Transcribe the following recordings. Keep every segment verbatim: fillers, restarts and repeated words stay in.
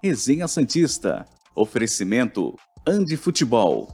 Resenha Santista. Oferecimento Andi Futebol.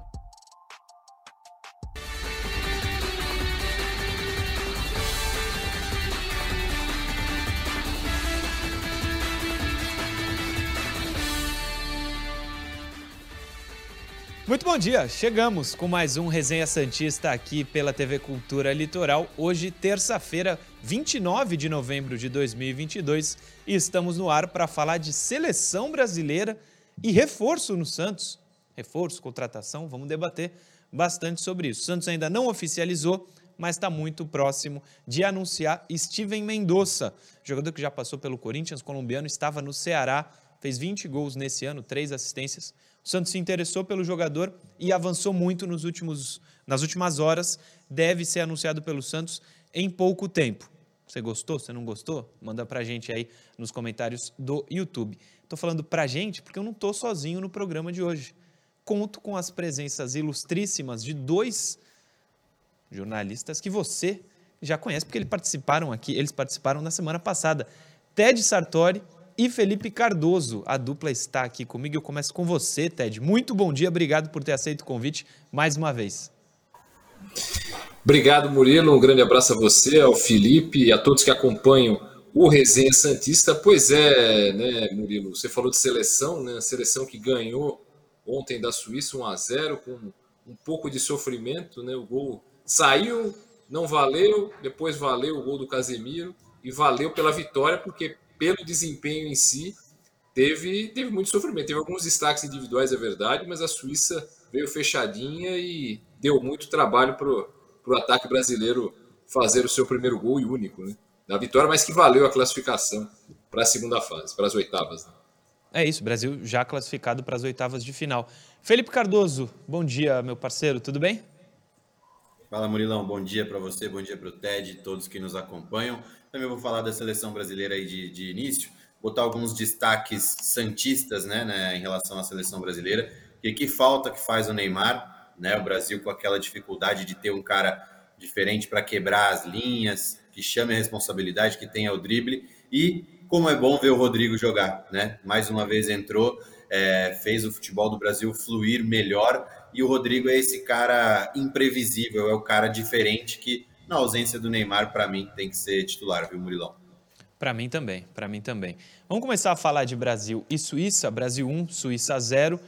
Muito bom dia, chegamos com mais um Resenha Santista aqui pela T V Cultura Litoral. Hoje, terça-feira, vinte e nove de novembro de dois mil e vinte e dois, e estamos no ar para falar de seleção brasileira e reforço no Santos. Reforço, contratação, vamos debater bastante sobre isso. O Santos ainda não oficializou, mas está muito próximo de anunciar Steven Mendoza, jogador que já passou pelo Corinthians, colombiano, estava no Ceará, fez vinte gols nesse ano, três assistências. O Santos se interessou pelo jogador e avançou muito nos últimos, nas últimas horas. Deve ser anunciado pelo Santos em pouco tempo. Você gostou? Você não gostou? Manda pra gente aí nos comentários do YouTube. Tô falando pra gente porque eu não tô sozinho no programa de hoje. Conto com as presenças ilustríssimas de dois jornalistas que você já conhece, porque eles participaram aqui, eles participaram na semana passada. Ted Sartori e Felipe Cardoso, a dupla está aqui comigo. Eu começo com você, Ted. Muito bom dia, obrigado por ter aceito o convite mais uma vez. Obrigado, Murilo. Um grande abraço a você, ao Felipe e a todos que acompanham o Resenha Santista. Pois é, né, Murilo? Você falou de seleção, né? Seleção que ganhou ontem da Suíça um a zero, com um pouco de sofrimento, né? O gol saiu, não valeu, depois valeu o gol do Casemiro e valeu pela vitória, porque pelo desempenho em si, teve, teve muito sofrimento. Teve alguns destaques individuais, é verdade, mas a Suíça veio fechadinha e deu muito trabalho para o ataque brasileiro fazer o seu primeiro gol e único, né, da vitória, mas que valeu a classificação para a segunda fase, para as oitavas. Né? É isso, Brasil já classificado para as oitavas de final. Felipe Cardoso, bom dia, meu parceiro, tudo bem? Fala, Murilão, bom dia para você, bom dia para o Ted e todos que nos acompanham. Também vou falar da seleção brasileira aí de, de início, botar alguns destaques santistas, né, né, em relação à seleção brasileira, e que falta que faz o Neymar, né, o Brasil com aquela dificuldade de ter um cara diferente para quebrar as linhas, que chame a responsabilidade, que tenha o drible, e como é bom ver o Rodrigo jogar, né, mais uma vez entrou, é, fez o futebol do Brasil fluir melhor, e o Rodrigo é esse cara imprevisível, é o cara diferente que, na ausência do Neymar, para mim, tem que ser titular, viu, Murilão? Para mim também, para mim também. Vamos começar a falar de Brasil e Suíça. Brasil um, Suíça zero.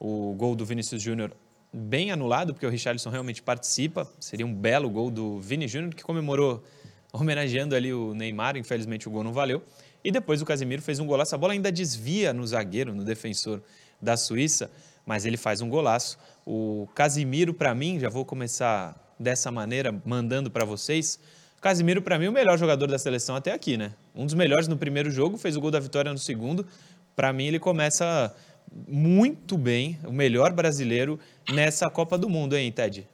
O gol do Vinícius Júnior bem anulado, porque o Richarlison realmente participa. Seria um belo gol do Vini Júnior, que comemorou homenageando ali o Neymar. Infelizmente, o gol não valeu. E depois o Casemiro fez um golaço. A bola ainda desvia no zagueiro, no defensor da Suíça, mas ele faz um golaço. O Casemiro, para mim, já vou começar dessa maneira, mandando para vocês. Casemiro, para mim, o melhor jogador da seleção até aqui, né? Um dos melhores no primeiro jogo, fez o gol da vitória no segundo. Para mim, ele começa muito bem, o melhor brasileiro nessa Copa do Mundo, hein, Ted?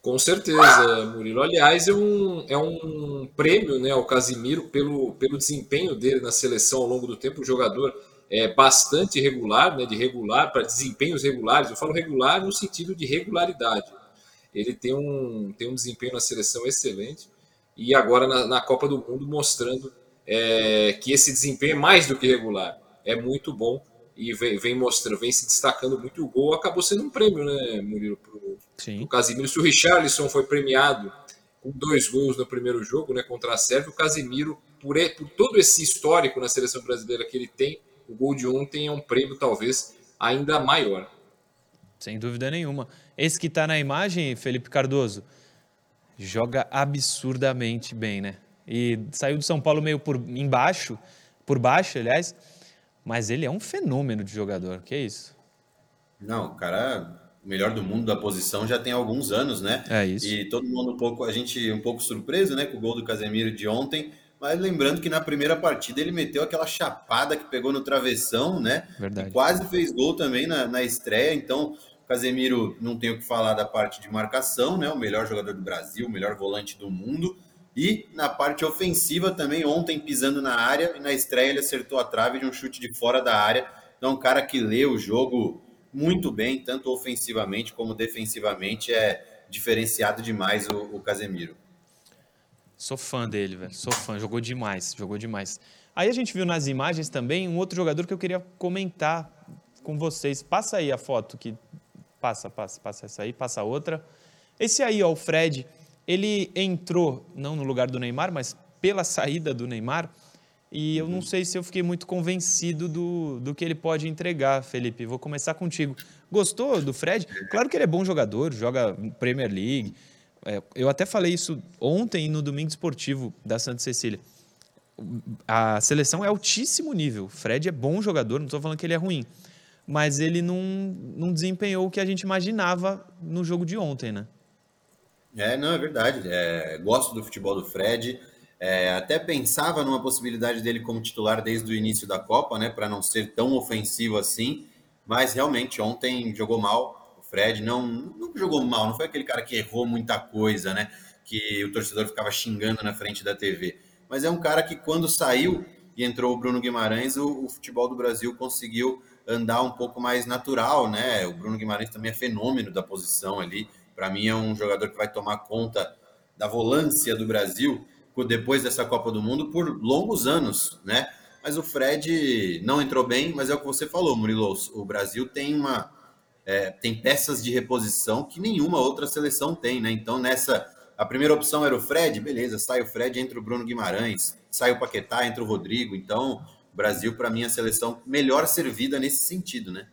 Com certeza, Murilo. Aliás, é um, é um prêmio, né, ao Casemiro pelo, pelo desempenho dele na seleção ao longo do tempo. O jogador é bastante regular, né, de regular para desempenhos regulares. Eu falo regular no sentido de regularidade. Ele tem um, tem um desempenho na seleção excelente e agora na, na Copa do Mundo mostrando é, que esse desempenho é mais do que regular, é muito bom e vem, vem mostrando, vem se destacando muito. O gol acabou sendo um prêmio, né, Murilo, para o Casemiro. Se o Richarlison foi premiado com dois gols no primeiro jogo, né, contra a Sérvia, o Casemiro, por, por todo esse histórico na seleção brasileira que ele tem, o gol de ontem é um prêmio talvez ainda maior. Sem dúvida nenhuma. Esse que está na imagem, Felipe Cardoso, joga absurdamente bem, né? E saiu do São Paulo meio por embaixo, por baixo, aliás, mas ele é um fenômeno de jogador, que é isso? Não, o cara, o melhor do mundo da posição já tem alguns anos, né? É isso. E todo mundo um pouco, a gente um pouco surpreso, né, com o gol do Casemiro de ontem. Mas lembrando que na primeira partida ele meteu aquela chapada que pegou no travessão, né? Verdade. E quase fez gol também na, na estreia. Então, o Casemiro, não tem o que falar da parte de marcação, né? O melhor jogador do Brasil, o melhor volante do mundo. E na parte ofensiva também, ontem pisando na área. E na estreia ele acertou a trave de um chute de fora da área. Então, um cara que lê o jogo muito bem, tanto ofensivamente como defensivamente. É diferenciado demais o, o Casemiro. Sou fã dele, velho. Sou fã. Jogou demais. Jogou demais. Aí a gente viu nas imagens também um outro jogador que eu queria comentar com vocês. Passa aí a foto que... Passa, passa, passa essa aí, passa outra. Esse aí, ó, o Fred, ele entrou, não no lugar do Neymar, mas pela saída do Neymar. E eu não sei se eu fiquei muito convencido do, do que ele pode entregar, Felipe. Vou começar contigo. Gostou do Fred? Claro que ele é bom jogador, joga Premier League. É, eu até falei isso ontem no Domingo Esportivo da Santa Cecília. A seleção é altíssimo nível. O Fred é bom jogador, não estou falando que ele é ruim. Mas ele não, não desempenhou o que a gente imaginava no jogo de ontem, né? É, não, é verdade. É, gosto do futebol do Fred. É, até pensava numa possibilidade dele como titular desde o início da Copa, né, para não ser tão ofensivo assim, mas realmente ontem jogou mal, o Fred não, não jogou mal, não foi aquele cara que errou muita coisa, né, que o torcedor ficava xingando na frente da T V, mas é um cara que quando saiu e entrou o Bruno Guimarães, o, o futebol do Brasil conseguiu andar um pouco mais natural, né, o Bruno Guimarães também é fenômeno da posição ali, para mim é um jogador que vai tomar conta da volância do Brasil, depois dessa Copa do Mundo, por longos anos, né? Mas o Fred não entrou bem, mas é o que você falou, Murilo, o Brasil tem uma é, tem peças de reposição que nenhuma outra seleção tem, né? Então, nessa, a primeira opção era o Fred, beleza, sai o Fred, entra o Bruno Guimarães, sai o Paquetá, entra o Rodrigo, então, o Brasil, para mim, é a seleção melhor servida nesse sentido, né?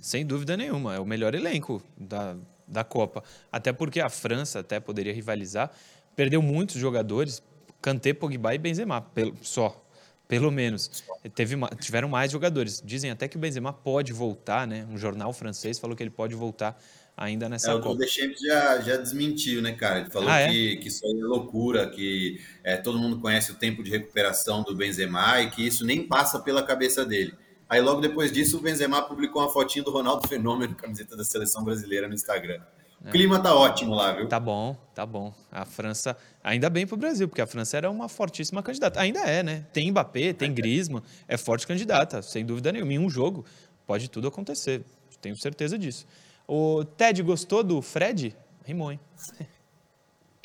Sem dúvida nenhuma, é o melhor elenco da, da Copa, até porque a França até poderia rivalizar. Perdeu muitos jogadores, Kanté, Pogba e Benzema, pelo, só, pelo menos. Teve, tiveram mais jogadores. Dizem até que o Benzema pode voltar, né? Um jornal francês falou que ele pode voltar ainda nessa é, Copa. O Gol de Champs já, já desmentiu, né, cara? Ele falou ah, é? que, que isso aí é loucura, que é, todo mundo conhece o tempo de recuperação do Benzema e que isso nem passa pela cabeça dele. Aí, logo depois disso, o Benzema publicou uma fotinha do Ronaldo Fenômeno, camiseta da Seleção Brasileira, no Instagram. O clima tá ótimo lá, viu? Tá bom, tá bom. A França, ainda bem pro Brasil, porque a França era uma fortíssima candidata. Ainda é, né? Tem Mbappé, tem Griezmann, é forte candidata, sem dúvida nenhuma. Em um jogo pode tudo acontecer, tenho certeza disso. O Ted gostou do Fred? Rimou, hein?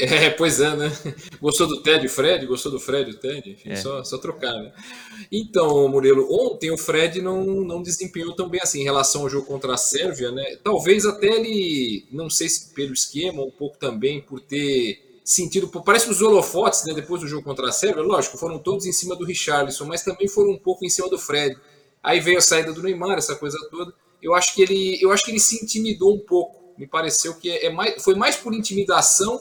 É, pois é, né? Gostou do Ted, o Fred? Gostou do Fred, o Ted? Enfim, é. só, só trocar, né? Então, Murilo, ontem o Fred não, não desempenhou tão bem assim em relação ao jogo contra a Sérvia, né? Talvez até ele, não sei se pelo esquema, um pouco também por ter sentido... Parece que os holofotes, né, depois do jogo contra a Sérvia, lógico, foram todos em cima do Richarlison, mas também foram um pouco em cima do Fred. Aí veio a saída do Neymar, essa coisa toda. Eu acho que ele, eu acho que ele se intimidou um pouco. Me pareceu que é, é mais, foi mais por intimidação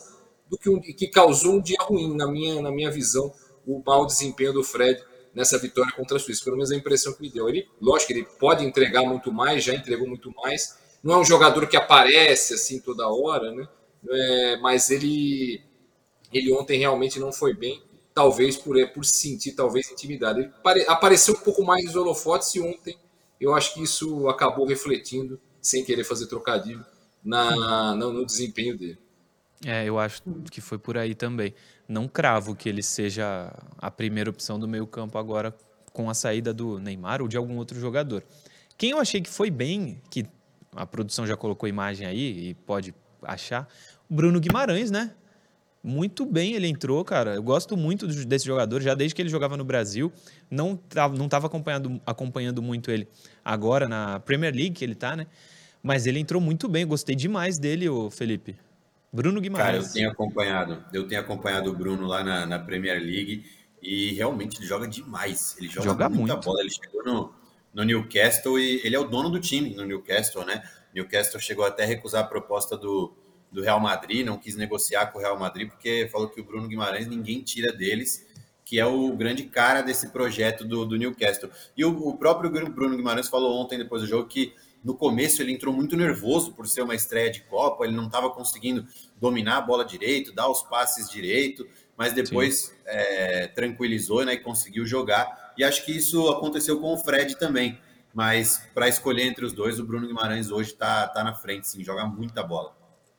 do que, um, que causou um dia ruim, na minha, na minha visão, o mau desempenho do Fred nessa vitória contra a Suíça. Pelo menos a impressão que me deu. Ele, lógico, ele pode entregar muito mais, já entregou muito mais. Não é um jogador que aparece assim toda hora, né? É, mas ele, ele ontem realmente não foi bem, talvez por, por se sentir talvez intimidado. Ele pare, apareceu um pouco mais nos holofotes e ontem eu acho que isso acabou refletindo, sem querer fazer trocadilho, na, no, no desempenho dele. É, eu acho que foi por aí também. Não cravo que ele seja a primeira opção do meio-campo agora com a saída do Neymar ou de algum outro jogador. Quem eu achei que foi bem, que a produção já colocou imagem aí e pode achar, Bruno Guimarães, né? Muito bem ele entrou, cara. Eu gosto muito desse jogador, já desde que ele jogava no Brasil. Não tava, não tava acompanhando, acompanhando muito ele agora na Premier League que ele tá, né? Mas ele entrou muito bem, gostei demais dele, ô Felipe. Bruno Guimarães. Cara, eu tenho acompanhado, eu tenho acompanhado o Bruno lá na, na Premier League e realmente ele joga demais, ele joga, joga muita muito. bola, ele chegou no, no Newcastle e ele é o dono do time no Newcastle, né? Newcastle chegou até a recusar a proposta do, do Real Madrid, não quis negociar com o Real Madrid porque falou que o Bruno Guimarães ninguém tira deles, que é o grande cara desse projeto do, do Newcastle. E o, o próprio Bruno Guimarães falou ontem depois do jogo que no começo ele entrou muito nervoso por ser uma estreia de Copa, ele não estava conseguindo dominar a bola direito, dar os passes direito, mas depois é, tranquilizou, né, e conseguiu jogar. E acho que isso aconteceu com o Fred também, mas para escolher entre os dois, o Bruno Guimarães hoje está tá na frente, sim, joga muita bola.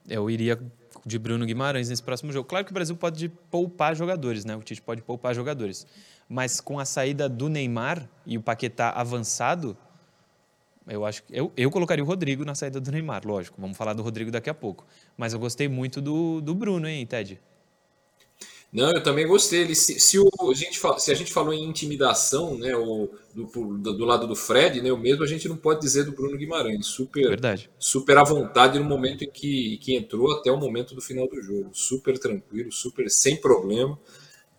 Eu iria de Bruno Guimarães nesse próximo jogo. Claro que o Brasil pode poupar jogadores, né? O Tite pode poupar jogadores, mas com a saída do Neymar e o Paquetá avançado, Eu, acho, eu, eu colocaria o Rodrigo na saída do Neymar, lógico. Vamos falar do Rodrigo daqui a pouco. Mas eu gostei muito do, do Bruno, hein, Ted? Não, eu também gostei. Ele, se, se, o, a gente fala, se a gente falou em intimidação, né, o, do, do, do lado do Fred, né, o mesmo a gente não pode dizer do Bruno Guimarães. Super, Verdade. super à vontade no momento em que, que entrou até o momento do final do jogo. Super tranquilo, super sem problema.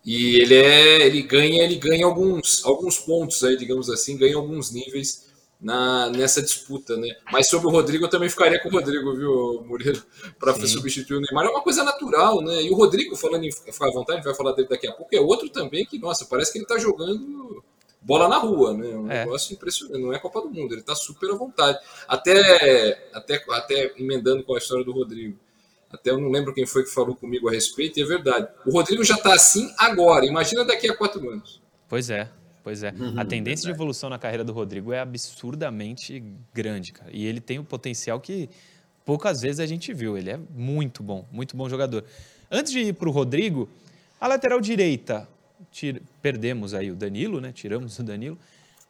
E ele, é, ele ganha, ele ganha alguns, alguns pontos, aí, digamos assim, ganha alguns níveis na, nessa disputa, né? Mas sobre o Rodrigo, eu também ficaria com o Rodrigo, viu, Murilo, para substituir o Neymar. É uma coisa natural, né? E o Rodrigo, falando em ficar à vontade, a gente vai falar dele daqui a pouco, é outro também que, nossa, parece que ele tá jogando bola na rua, né? Um é. negócio impressionante, não é Copa do Mundo, ele tá super à vontade. Até, até, até emendando com a história do Rodrigo. Até eu não lembro quem foi que falou comigo a respeito, e é verdade. O Rodrigo já está assim agora, imagina daqui a quatro anos. Pois é, pois é. Uhum, a tendência é de evolução na carreira do Rodrigo é absurdamente grande, cara. E ele tem um potencial que poucas vezes a gente viu. Ele é muito bom, muito bom jogador. Antes de ir para o Rodrigo, a lateral direita, tira, perdemos aí o Danilo, né? Tiramos o Danilo.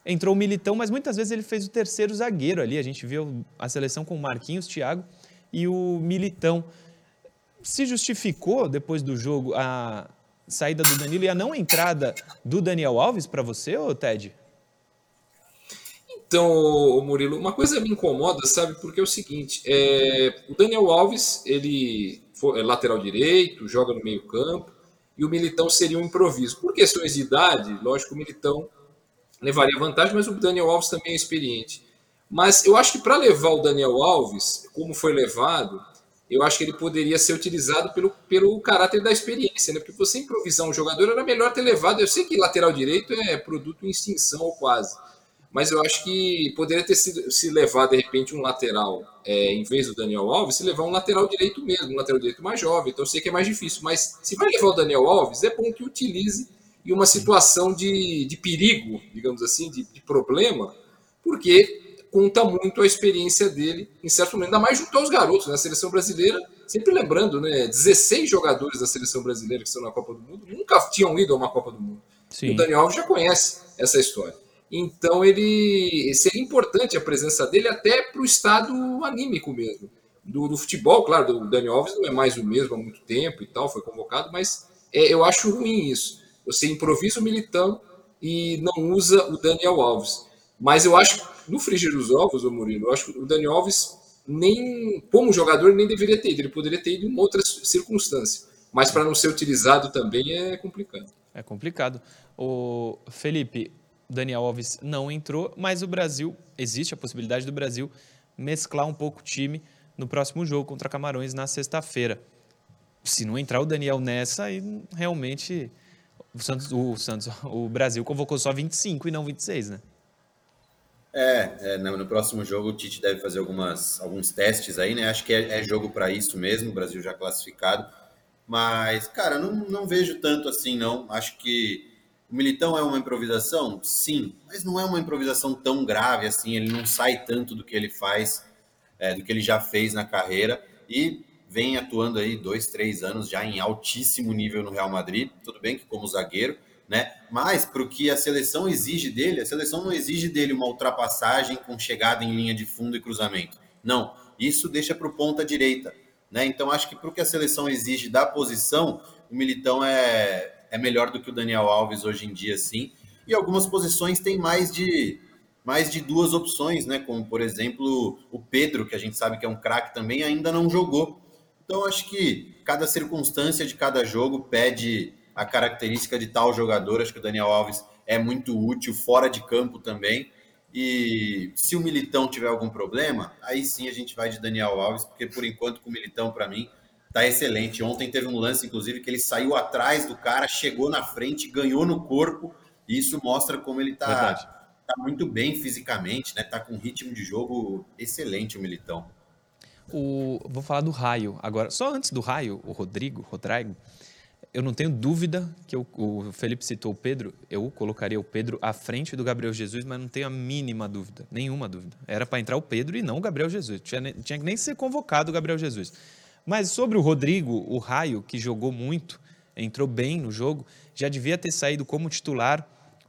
Entrou o Militão, mas muitas vezes ele fez o terceiro zagueiro ali. A gente viu a seleção com o Marquinhos, Thiago e o Militão. Se justificou, depois do jogo, a saída do Danilo e a não entrada do Daniel Alves para você, ô Ted? Então, Murilo, uma coisa me incomoda, sabe? Porque é o seguinte, é... o Daniel Alves, ele é lateral direito, joga no meio campo, e o Militão seria um improviso. Por questões de idade, lógico, o Militão levaria vantagem, mas o Daniel Alves também é experiente. Mas eu acho que para levar o Daniel Alves, como foi levado, eu acho que ele poderia ser utilizado pelo, pelo caráter da experiência, né? Porque você improvisar um jogador era melhor ter levado. Eu sei que lateral direito é produto em extinção ou quase, mas eu acho que poderia ter sido se levar de repente um lateral, é, em vez do Daniel Alves, se levar um lateral direito mesmo, um lateral direito mais jovem. Então eu sei que é mais difícil, mas se vai levar o Daniel Alves, é bom que utilize em uma situação de, de perigo, digamos assim, de, de problema, porque conta muito a experiência dele, em certo momento, ainda mais junto aos garotos, né? A seleção brasileira, sempre lembrando, né? dezesseis jogadores da seleção brasileira que estão na Copa do Mundo, nunca tinham ido a uma Copa do Mundo. Sim. O Daniel Alves já conhece essa história. Então, ele seria importante a presença dele até para o estado anímico mesmo, do, do futebol. Claro, o Daniel Alves não é mais o mesmo há muito tempo e tal, foi convocado, mas é, eu acho ruim isso. Você improvisa o Militão e não usa o Daniel Alves. Mas eu acho, no frigir dos ovos, ô Murilo, eu acho que o Daniel Alves, nem, como jogador, nem deveria ter ido. Ele poderia ter ido em outras circunstâncias. Mas para não ser utilizado também é complicado. É complicado. O Felipe, Daniel Alves não entrou, mas o Brasil, existe a possibilidade do Brasil mesclar um pouco o time no próximo jogo contra Camarões na sexta-feira. Se não entrar o Daniel nessa, aí realmente o, Santos, o, Santos, o Brasil convocou só vinte e cinco e não vinte e seis, né? É, é, no próximo jogo o Tite deve fazer algumas, alguns testes aí, né? Acho que é, é jogo para isso mesmo, o Brasil já classificado. Mas, cara, não, não vejo tanto assim, não. Acho que o Militão é uma improvisação? Sim, mas não é uma improvisação tão grave assim. Ele não sai tanto do que ele faz, é, do que ele já fez na carreira. E vem atuando aí dois, três anos já em altíssimo nível no Real Madrid. Tudo bem que como zagueiro, né? Mas para o que a seleção exige dele, a seleção não exige dele uma ultrapassagem com chegada em linha de fundo e cruzamento. Não, isso deixa para o ponta direita, né? Então acho que para o que a seleção exige da posição, o Militão é, é melhor do que o Daniel Alves hoje em dia, sim. E algumas posições tem mais de, mais de duas opções, né? Como por exemplo o Pedro, que a gente sabe que é um craque também, ainda não jogou. Então acho que cada circunstância de cada jogo pede a característica de tal jogador. Acho que o Daniel Alves é muito útil fora de campo também, e se o Militão tiver algum problema, aí sim a gente vai de Daniel Alves, porque por enquanto com o Militão, para mim, tá excelente. Ontem teve um lance, inclusive, que ele saiu atrás do cara, chegou na frente, ganhou no corpo, e isso mostra como ele tá, tá muito bem fisicamente, né? Tá com um ritmo de jogo excelente o Militão. O... Vou falar do Raio agora. Só antes do Raio, o Rodrigo, Rodrigo, eu não tenho dúvida que eu, o Felipe citou o Pedro, eu colocaria o Pedro à frente do Gabriel Jesus, mas não tenho a mínima dúvida, nenhuma dúvida. Era para entrar o Pedro e não o Gabriel Jesus. Tinha, tinha que nem ser convocado o Gabriel Jesus. Mas sobre o Rodrigo, o Raio, que jogou muito, entrou bem no jogo, já devia ter saído como titular.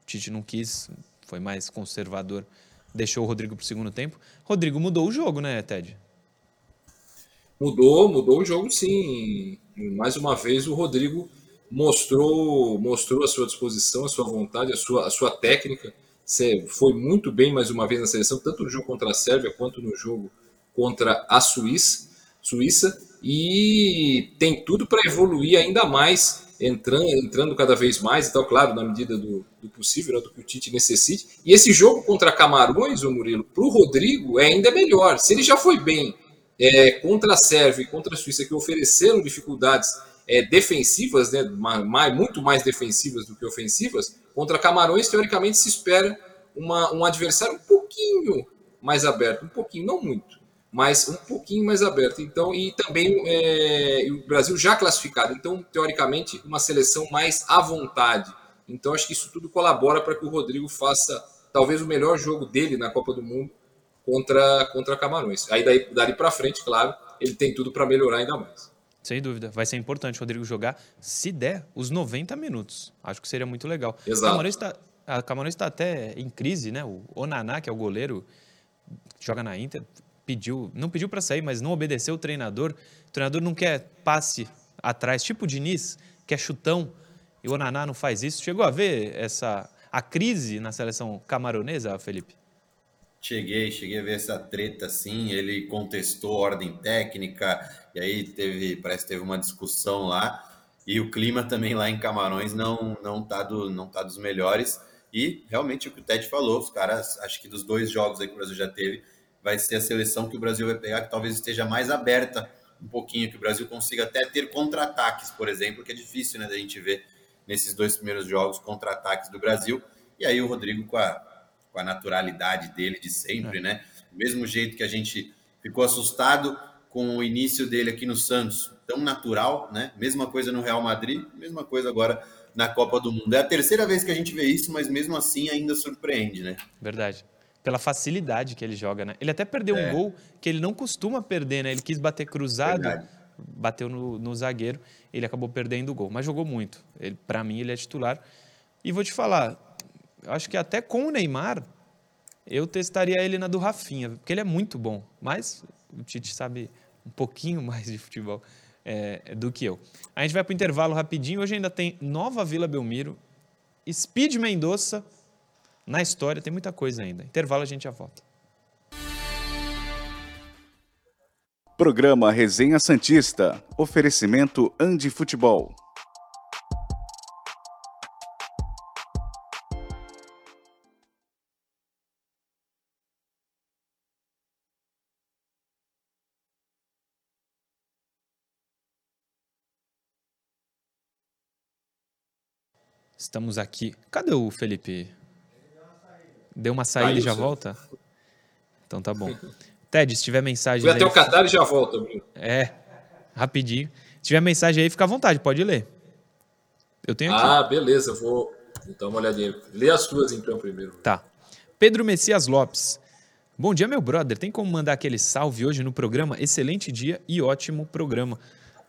O Tite não quis, foi mais conservador, deixou o Rodrigo para o segundo tempo. Rodrigo mudou o jogo, né, Ted? Mudou, mudou o jogo, sim. Mais uma vez o Rodrigo mostrou, mostrou a sua disposição, a sua vontade, a sua, a sua técnica. Você foi muito bem mais uma vez na seleção, tanto no jogo contra a Sérvia quanto no jogo contra a Suíça, Suíça e tem tudo para evoluir ainda mais, entrando, entrando cada vez mais e tal, claro, na medida do, do possível, né, do que o Tite necessite. E esse jogo contra Camarões, o Murilo, para o Rodrigo é ainda melhor. Se ele já foi bem é, contra a Sérvia e contra a Suíça, que ofereceram dificuldades É, defensivas, né, mais, muito mais defensivas do que ofensivas, contra Camarões, teoricamente, se espera uma, um adversário um pouquinho mais aberto, um pouquinho, não muito, mas um pouquinho mais aberto. Então, e também é, o Brasil já classificado, então, teoricamente, uma seleção mais à vontade. Então, acho que isso tudo colabora para que o Rodrigo faça, talvez, o melhor jogo dele na Copa do Mundo contra, contra Camarões. Aí, daí, dali para frente, claro, ele tem tudo para melhorar ainda mais. Sem dúvida. Vai ser importante o Rodrigo jogar, se der, os noventa minutos. Acho que seria muito legal. Exato. Camarões tá, a Camarões está até em crise, né? O Onaná, que é o goleiro, joga na Inter, pediu, não pediu para sair, mas não obedeceu o treinador. O treinador não quer passe atrás, tipo o Diniz, quer chutão. E o Onaná não faz isso. Chegou a ver essa, a crise na seleção camaronesa, Felipe? Cheguei, cheguei a ver essa treta, sim, ele contestou a ordem técnica, e aí teve, parece que teve uma discussão lá, e o clima também lá em Camarões não, não, tá, do, não tá dos melhores, e realmente o que o Ted falou, os caras, acho que dos dois jogos aí que o Brasil já teve, vai ser a seleção que o Brasil vai pegar, que talvez esteja mais aberta um pouquinho, que o Brasil consiga até ter contra-ataques, por exemplo, que é difícil, né, da gente ver nesses dois primeiros jogos, contra-ataques do Brasil, e aí o Rodrigo com a com a naturalidade dele de sempre, é. né? Do mesmo jeito que a gente ficou assustado com o início dele aqui no Santos, tão natural, né? Mesma coisa no Real Madrid, mesma coisa agora na Copa do Mundo. É a terceira vez que a gente vê isso, mas mesmo assim ainda surpreende, né? Verdade. Pela facilidade que ele joga, né? Ele até perdeu é. um gol que ele não costuma perder, né? Ele quis bater cruzado, Verdade. bateu no, no zagueiro, ele acabou perdendo o gol, mas jogou muito. Ele, para mim, ele é titular. E vou te falar, acho que até com o Neymar, eu testaria ele na do Rafinha, porque ele é muito bom, mas o Tite sabe um pouquinho mais de futebol é, do que eu. A gente vai para o intervalo rapidinho, hoje ainda tem Nova Vila Belmiro, Speed Mendoza, na história tem muita coisa ainda. Intervalo, a gente já volta. Programa Resenha Santista, oferecimento Andi Futebol. Estamos aqui. Cadê o Felipe? Deu uma saída Caiu, e já senhor. volta? Então tá bom. Ted, se tiver mensagem... Fui aí, até o Catar e já volta. Meu. É, rapidinho. Se tiver mensagem aí, fica à vontade, pode ler. Eu tenho aqui. Ah, beleza, vou dar uma olhadinha. Lê as suas então primeiro. Tá. Pedro Messias Lopes. Bom dia, meu brother. Tem como mandar aquele salve hoje no programa? Excelente dia e ótimo programa.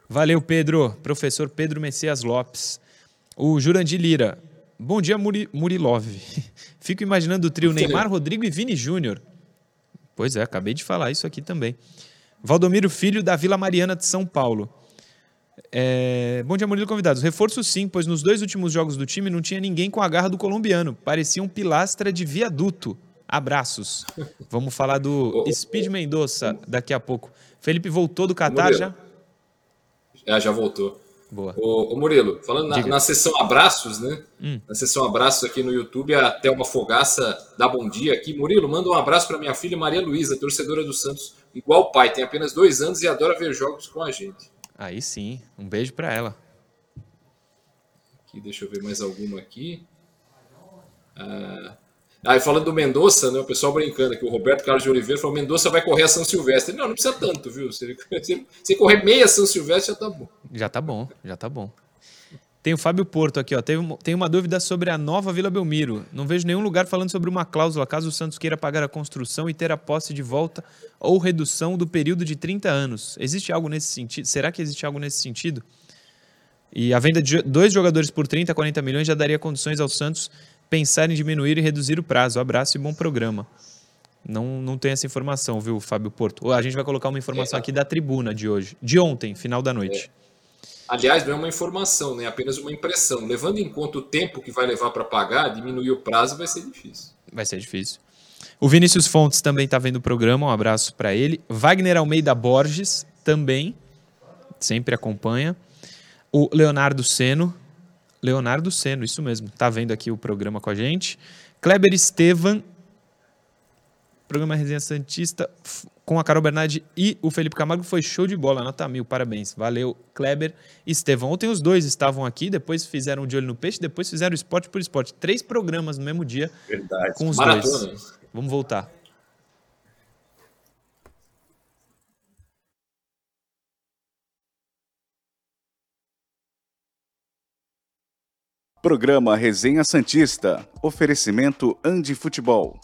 Valeu, Pedro. Professor Pedro Messias Lopes. O Jurandir Lira. Bom dia, Muri, Murilov. Fico imaginando o trio Neymar, Rodrigo e Vini Júnior. Pois é, acabei de falar isso aqui também. Valdomiro Filho, da Vila Mariana de São Paulo. É... Bom dia, Murilo Convidados. Reforço sim, pois nos dois últimos jogos do time não tinha ninguém com a garra do colombiano. Parecia um pilastra de viaduto. Abraços. Vamos falar do Speed Mendoza daqui a pouco. Felipe voltou do Catar já? É, já voltou. Boa. Ô, ô Murilo, falando na, na sessão abraços, né? Hum. Na sessão abraços aqui no YouTube, a Thelma Fogaça dá bom dia aqui. Murilo, manda um abraço para minha filha Maria Luísa, torcedora do Santos, igual o pai, tem apenas dois anos e adora ver jogos com a gente. Aí sim, um beijo para ela. Aqui, deixa eu ver mais alguma aqui. Ah, ah e falando do Mendoza, né? O pessoal brincando aqui, o Roberto Carlos de Oliveira falou: Mendoza vai correr a São Silvestre. Não, não precisa tanto, viu? Se, se, se correr meia São Silvestre já tá bom. Já tá bom, já tá bom. Tem o Fábio Porto aqui, ó. Tem, tem uma dúvida sobre a Nova Vila Belmiro. Não vejo nenhum lugar falando sobre uma cláusula caso o Santos queira pagar a construção e ter a posse de volta ou redução do período de trinta anos. Existe algo nesse sentido? Será que existe algo nesse sentido? E a venda de dois jogadores por trinta, quarenta milhões já daria condições ao Santos pensar em diminuir e reduzir o prazo. Abraço e bom programa. Não, não tem essa informação, viu, Fábio Porto? A gente vai colocar uma informação é. aqui da tribuna de hoje, de ontem, final da noite. É. Aliás, não é uma informação, né? Apenas uma impressão. Levando em conta o tempo que vai levar para pagar, diminuir o prazo vai ser difícil. Vai ser difícil. O Vinícius Fontes também está vendo o programa, um abraço para ele. Wagner Almeida Borges também, sempre acompanha. O Leonardo Seno, Leonardo Seno, isso mesmo, está vendo aqui o programa com a gente. Kleber Estevan, programa Resenha Santista com a Carol Bernardi e o Felipe Camargo foi show de bola, nota mil, parabéns, valeu Kleber Estevão. Ontem os dois estavam aqui, depois fizeram De Olho no Peixe, depois fizeram Esporte por Esporte, três programas no mesmo dia. Verdade. Com os Maratona. Dois. Vamos voltar. Programa Resenha Santista, oferecimento Andi Futebol.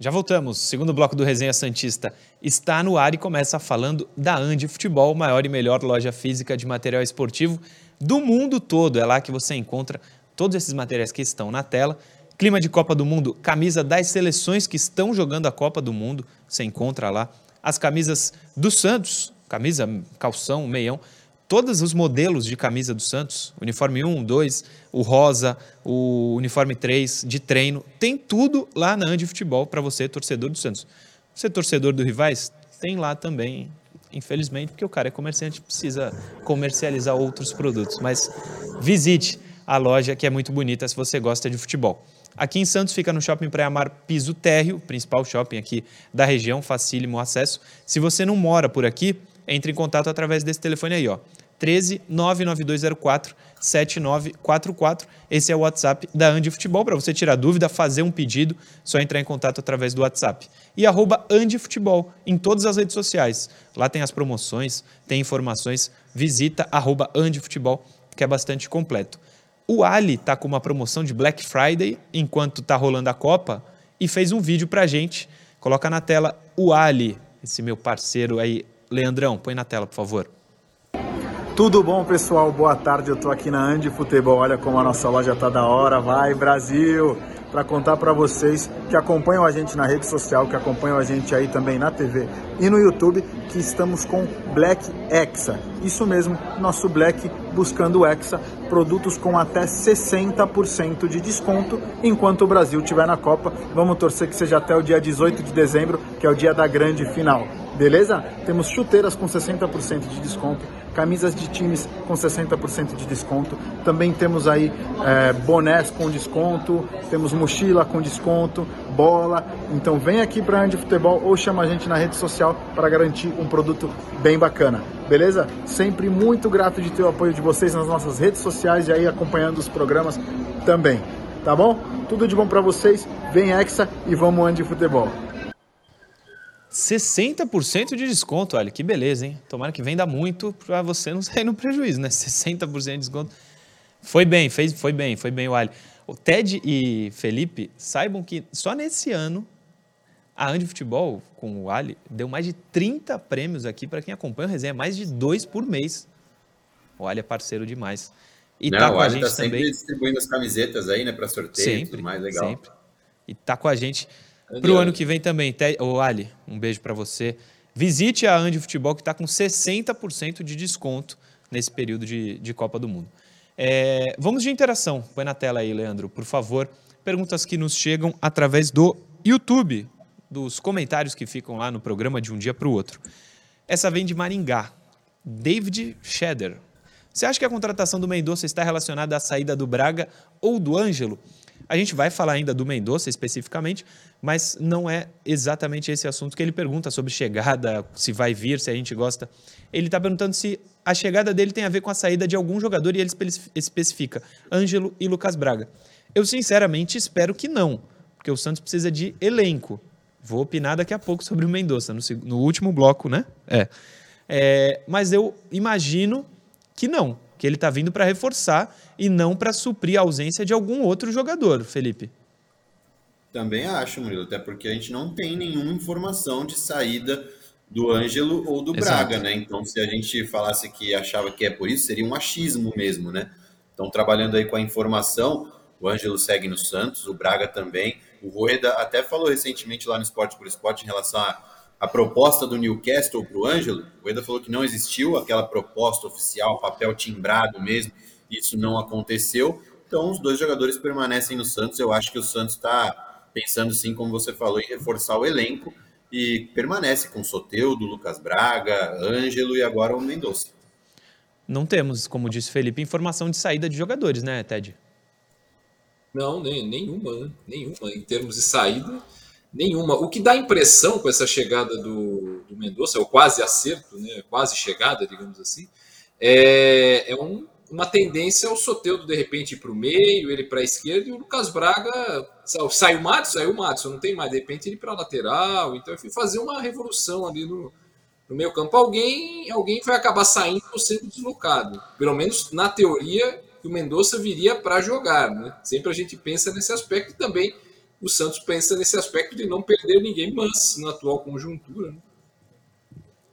Já voltamos, segundo bloco do Resenha Santista está no ar e começa falando da Andi Futebol, maior e melhor loja física de material esportivo do mundo todo. É lá que você encontra todos esses materiais que estão na tela. Clima de Copa do Mundo, camisa das seleções que estão jogando a Copa do Mundo, você encontra lá. As camisas do Santos, camisa, calção, meião, todos os modelos de camisa do Santos, uniforme um, dois, o rosa, o uniforme três, de treino, tem tudo lá na Andi Futebol para você, torcedor do Santos. Você, torcedor do Rivais, tem lá também, infelizmente, porque o cara é comerciante, precisa comercializar outros produtos. Mas visite a loja, que é muito bonita se você gosta de futebol. Aqui em Santos fica no Shopping Praia Mar Piso Térreo, principal shopping aqui da região, facílimo acesso. Se você não mora por aqui, entre em contato através desse telefone aí, ó. um três nove nove dois zero quatro sete nove quatro quatro. Esse é o WhatsApp da Andi Futebol. Para você tirar dúvida, fazer um pedido, só entrar em contato através do WhatsApp. E arroba Andi Futebol em todas as redes sociais. Lá tem as promoções, tem informações. Visita arroba Andi Futebol, que é bastante completo. O Ali está com uma promoção de Black Friday enquanto está rolando a Copa e fez um vídeo para a gente. Coloca na tela o Ali, esse meu parceiro aí. Leandrão, põe na tela, por favor. Tudo bom, pessoal? Boa tarde, eu tô aqui na Andi Futebol, olha como a nossa loja tá da hora, vai Brasil! Para contar para vocês que acompanham a gente na rede social, que acompanham a gente aí também na T V e no YouTube, que estamos com Black Hexa. Isso mesmo, nosso Black buscando Hexa, produtos com até sessenta por cento de desconto enquanto o Brasil estiver na Copa. Vamos torcer que seja até o dia dezoito de dezembro, que é o dia da grande final. Beleza? Temos chuteiras com sessenta por cento de desconto, camisas de times com sessenta por cento de desconto, também temos aí é, bonés com desconto, temos mochila com desconto, bola. Então vem aqui para Andi Futebol ou chama a gente na rede social para garantir um produto bem bacana. Beleza? Sempre muito grato de ter o apoio de vocês nas nossas redes sociais e aí acompanhando os programas também. Tá bom? Tudo de bom para vocês, vem Hexa e vamos Andi Futebol. sessenta por cento de desconto, olha, que beleza, hein? Tomara que venda muito para você não sair no prejuízo, né? sessenta por cento de desconto. Foi bem, fez, foi bem, foi bem o Ali. O Ted e Felipe, saibam que só nesse ano, a Andi Futebol, com o Ali, deu mais de trinta prêmios aqui para quem acompanha o resenha, mais de dois por mês. O Ali é parceiro demais. E não, tá com a gente tá também. Sempre distribuindo as camisetas aí, né, para sorteio, sempre, tudo mais legal. Sempre. E tá com a gente para o ano que vem também. Ô, Ali, um beijo para você. Visite a Andi Futebol, que está com sessenta por cento de desconto nesse período de, de Copa do Mundo. É, vamos de interação. Põe na tela aí, Leandro, por favor. Perguntas que nos chegam através do YouTube, dos comentários que ficam lá no programa de um dia para o outro. Essa vem de Maringá. David Scheder. Você acha que a contratação do Mendoza está relacionada à saída do Braga ou do Ângelo? A gente vai falar ainda do Mendoza especificamente, mas não é exatamente esse assunto que ele pergunta sobre chegada, se vai vir, se a gente gosta. Ele está perguntando se a chegada dele tem a ver com a saída de algum jogador e ele especifica Ângelo e Lucas Braga. Eu sinceramente espero que não, porque o Santos precisa de elenco. Vou opinar daqui a pouco sobre o Mendoza, no, no último bloco, né? É. É, mas eu imagino que não. Que ele está vindo para reforçar e não para suprir a ausência de algum outro jogador, Felipe. Também acho, Murilo, até porque a gente não tem nenhuma informação de saída do Ângelo ou do Braga, né? Então, se a gente falasse que achava que é por isso, seria um achismo mesmo, né? Então, trabalhando aí com a informação, O Ângelo segue no Santos, o Braga também. O Rueda até falou recentemente lá no Sport por Sport em relação à proposta do Newcastle para o Ângelo. O Rueda falou que não existiu aquela proposta oficial, papel timbrado mesmo. Isso não aconteceu. Então, os dois jogadores permanecem no Santos. Eu acho que o Santos está pensando, sim, como você falou, em reforçar o elenco. E permanece com Soteldo, Lucas Braga, Ângelo e agora o Mendoza. Não temos, como disse Felipe, informação de saída de jogadores, né, Ted? Não, nem, nenhuma, né? Nenhuma. Em termos de saída, nenhuma. O que dá impressão com essa chegada do, do Mendoza, ou quase acerto, né? Quase chegada, digamos assim, é, é um, uma tendência ao Soteldo, de repente, ir para o meio, ele para a esquerda, e o Lucas Braga, saiu o Matos, saiu o Matos, não tem mais, de repente ele para a lateral, então enfim, fazer uma revolução ali no... No meio campo, alguém, alguém vai acabar saindo ou sendo deslocado. Pelo menos na teoria que o Mendoza viria para jogar, né? Sempre a gente pensa nesse aspecto e também o Santos pensa nesse aspecto de não perder ninguém, mas na atual conjuntura. Né?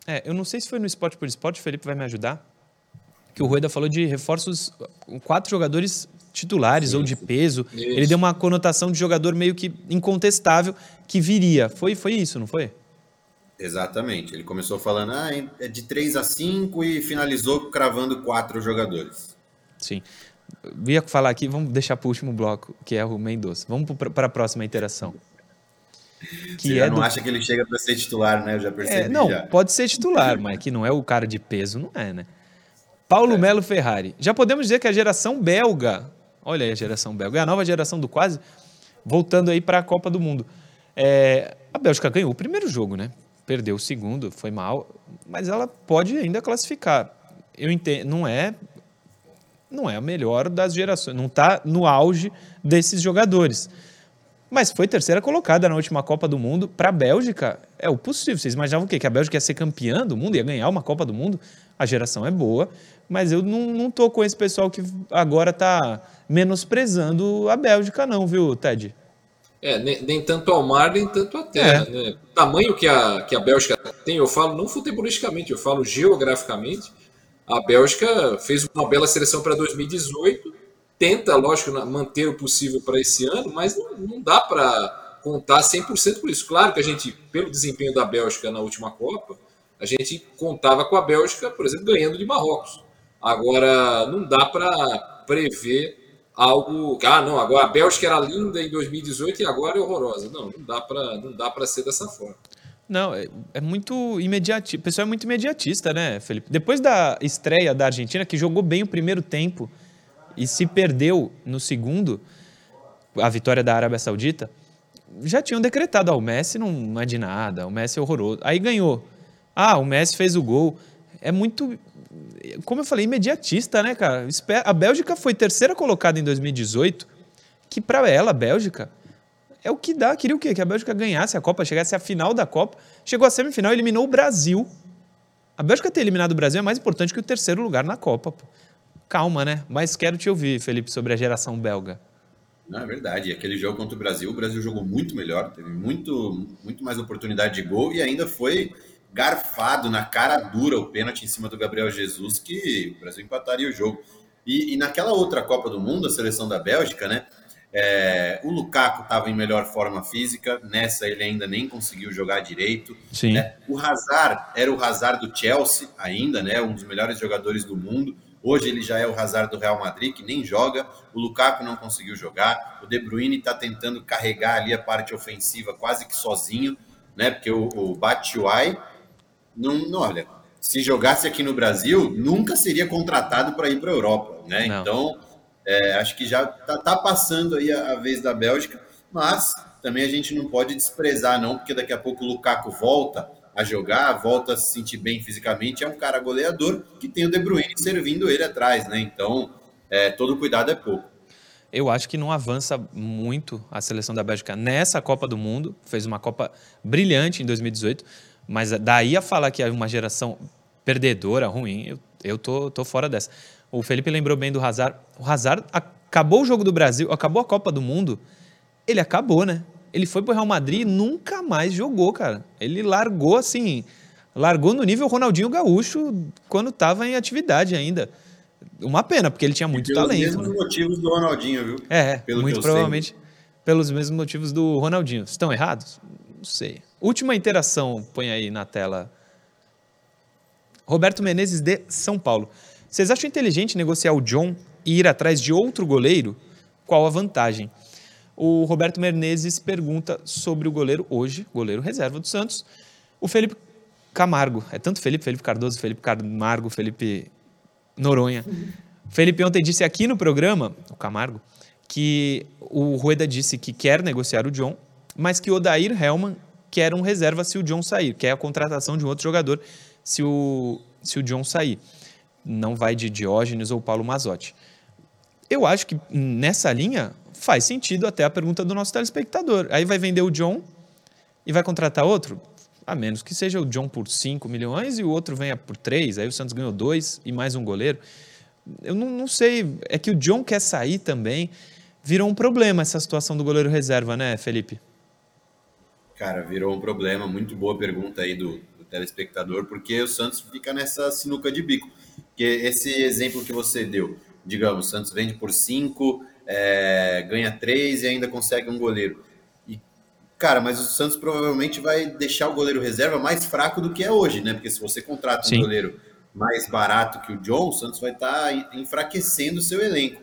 É, eu não sei se foi no Sport por Sport, o Felipe vai me ajudar, que o Rueda falou de reforços com quatro jogadores titulares, sim, ou de peso. Isso. Ele deu uma conotação de jogador meio que incontestável que viria. Foi, foi isso, não foi? Exatamente, ele começou falando ah, é de três a cinco e finalizou cravando quatro jogadores. Sim, eu ia falar aqui, vamos deixar para o último bloco, que é o Mendoza. Vamos para a próxima interação. Que Você é já não do... acha que ele chega para ser titular, né? Eu já percebi. É, não, já. Pode ser titular, mas que não é o cara de peso, não é, né? Paulo é. Melo Ferrari. Já podemos dizer que a geração belga, olha aí a geração belga, a nova geração do quase, voltando aí para a Copa do Mundo. É, a Bélgica ganhou o primeiro jogo, né? Perdeu o segundo, foi mal, mas ela pode ainda classificar. Eu entendo, não é, não é a melhor das gerações, não está no auge desses jogadores. Mas foi terceira colocada na última Copa do Mundo. Para a Bélgica, é o possível. Vocês imaginavam o quê? Que a Bélgica ia ser campeã do mundo, ia ganhar uma Copa do Mundo? A geração é boa, mas eu não, não tô com esse pessoal que agora está menosprezando a Bélgica não, viu, Ted? É, nem, nem tanto ao mar, nem tanto à terra. É. Né? O tamanho que a, que a Bélgica tem, eu falo não futebolisticamente, eu falo geograficamente. A Bélgica fez uma bela seleção para dois mil e dezoito, tenta, lógico, manter o possível para esse ano, mas não, não dá para contar cem por cento com isso. Claro que a gente, pelo desempenho da Bélgica na última Copa, a gente contava com a Bélgica, por exemplo, ganhando de Marrocos. Agora, não dá para prever algo, ah não, agora a Bélgica era linda em dois mil e dezoito e agora é horrorosa. Não, não dá para não dá para ser dessa forma. Não, é, é muito imediatista, o pessoal é muito imediatista, né, Felipe? Depois da estreia da Argentina, que jogou bem o primeiro tempo e se perdeu no segundo, a vitória da Arábia Saudita, já tinham decretado, ah, o Messi não é de nada, o Messi é horroroso. Aí ganhou. Ah, o Messi fez o gol. É muito... Como eu falei, imediatista, né, cara? A Bélgica foi terceira colocada em dois mil e dezoito, que pra ela, a Bélgica, é o que dá. Queria o quê? Que a Bélgica ganhasse a Copa, chegasse à final da Copa. Chegou à semifinal, eliminou o Brasil. A Bélgica ter eliminado o Brasil é mais importante que o terceiro lugar na Copa. Pô. Calma, né? Mas quero te ouvir, Felipe, sobre a geração belga. Não, é verdade. Aquele jogo contra o Brasil, o Brasil jogou muito melhor, teve muito, muito mais oportunidade de gol e ainda foi... garfado na cara dura o pênalti em cima do Gabriel Jesus, que o Brasil empataria o jogo. E, e naquela outra Copa do Mundo, a seleção da Bélgica, né, é, o Lukaku estava em melhor forma física, nessa ele ainda nem conseguiu jogar direito. Sim. Né? O Hazard era o Hazard do Chelsea ainda, né, um dos melhores jogadores do mundo. Hoje ele já é o Hazard do Real Madrid, que nem joga. O Lukaku não conseguiu jogar. O De Bruyne está tentando carregar ali a parte ofensiva quase que sozinho, né, porque o, o Batshuayi Não, não, olha, se jogasse aqui no Brasil, nunca seria contratado para ir para a Europa, né? Não. Então, é, acho que já tá, tá passando aí a, a vez da Bélgica, mas também a gente não pode desprezar, não, porque daqui a pouco o Lukaku volta a jogar, volta a se sentir bem fisicamente, é um cara goleador que tem o De Bruyne servindo ele atrás, né? Então, é, todo cuidado é pouco. Eu acho que não avança muito a seleção da Bélgica nessa Copa do Mundo, fez uma Copa brilhante em dois mil e dezoito, mas daí a falar que é uma geração perdedora, ruim, eu, eu tô, tô fora dessa. O Felipe lembrou bem do Hazard. O Hazard acabou o jogo do Brasil, acabou a Copa do Mundo, ele acabou, né? Ele foi pro Real Madrid e nunca mais jogou, cara. Ele largou assim, largou no nível Ronaldinho Gaúcho quando tava em atividade ainda. Uma pena, porque ele tinha muito talento. Pelos mesmos motivos do Ronaldinho, viu? É, muito provavelmente pelos mesmos motivos do Ronaldinho. Estão errados? Não sei. Última interação, põe aí na tela. Roberto Menezes, de São Paulo. Vocês acham inteligente negociar o John e ir atrás de outro goleiro? Qual a vantagem? O Roberto Menezes pergunta sobre o goleiro hoje, goleiro reserva do Santos, o Felipe Camargo. É tanto Felipe, Felipe Cardoso, Felipe Camargo, Felipe Noronha. Felipe ontem disse aqui no programa, o Camargo, que o Rueda disse que quer negociar o John, mas que o Odair Hellmann quer um reserva se o John sair, quer a contratação de um outro jogador se o, se o John sair. Não vai de Diógenes ou Paulo Mazzotti. Eu acho que nessa linha faz sentido até a pergunta do nosso telespectador. Aí vai vender o John e vai contratar outro? A menos que seja o John por cinco milhões e o outro venha por três, aí o Santos ganhou dois e mais um goleiro. Eu não, não sei, é que o John quer sair também. Virou um problema essa situação do goleiro reserva, né, Felipe? Cara, virou um problema. Muito boa pergunta aí do, do telespectador, porque o Santos fica nessa sinuca de bico. Porque esse exemplo que você deu, digamos, o Santos vende por cinco, é, ganha três e ainda consegue um goleiro. Cara, mas o Santos provavelmente vai deixar o goleiro reserva mais fraco do que é hoje, né? Porque se você contrata um Sim. goleiro mais barato que o John, o Santos vai estar enfraquecendo o seu elenco.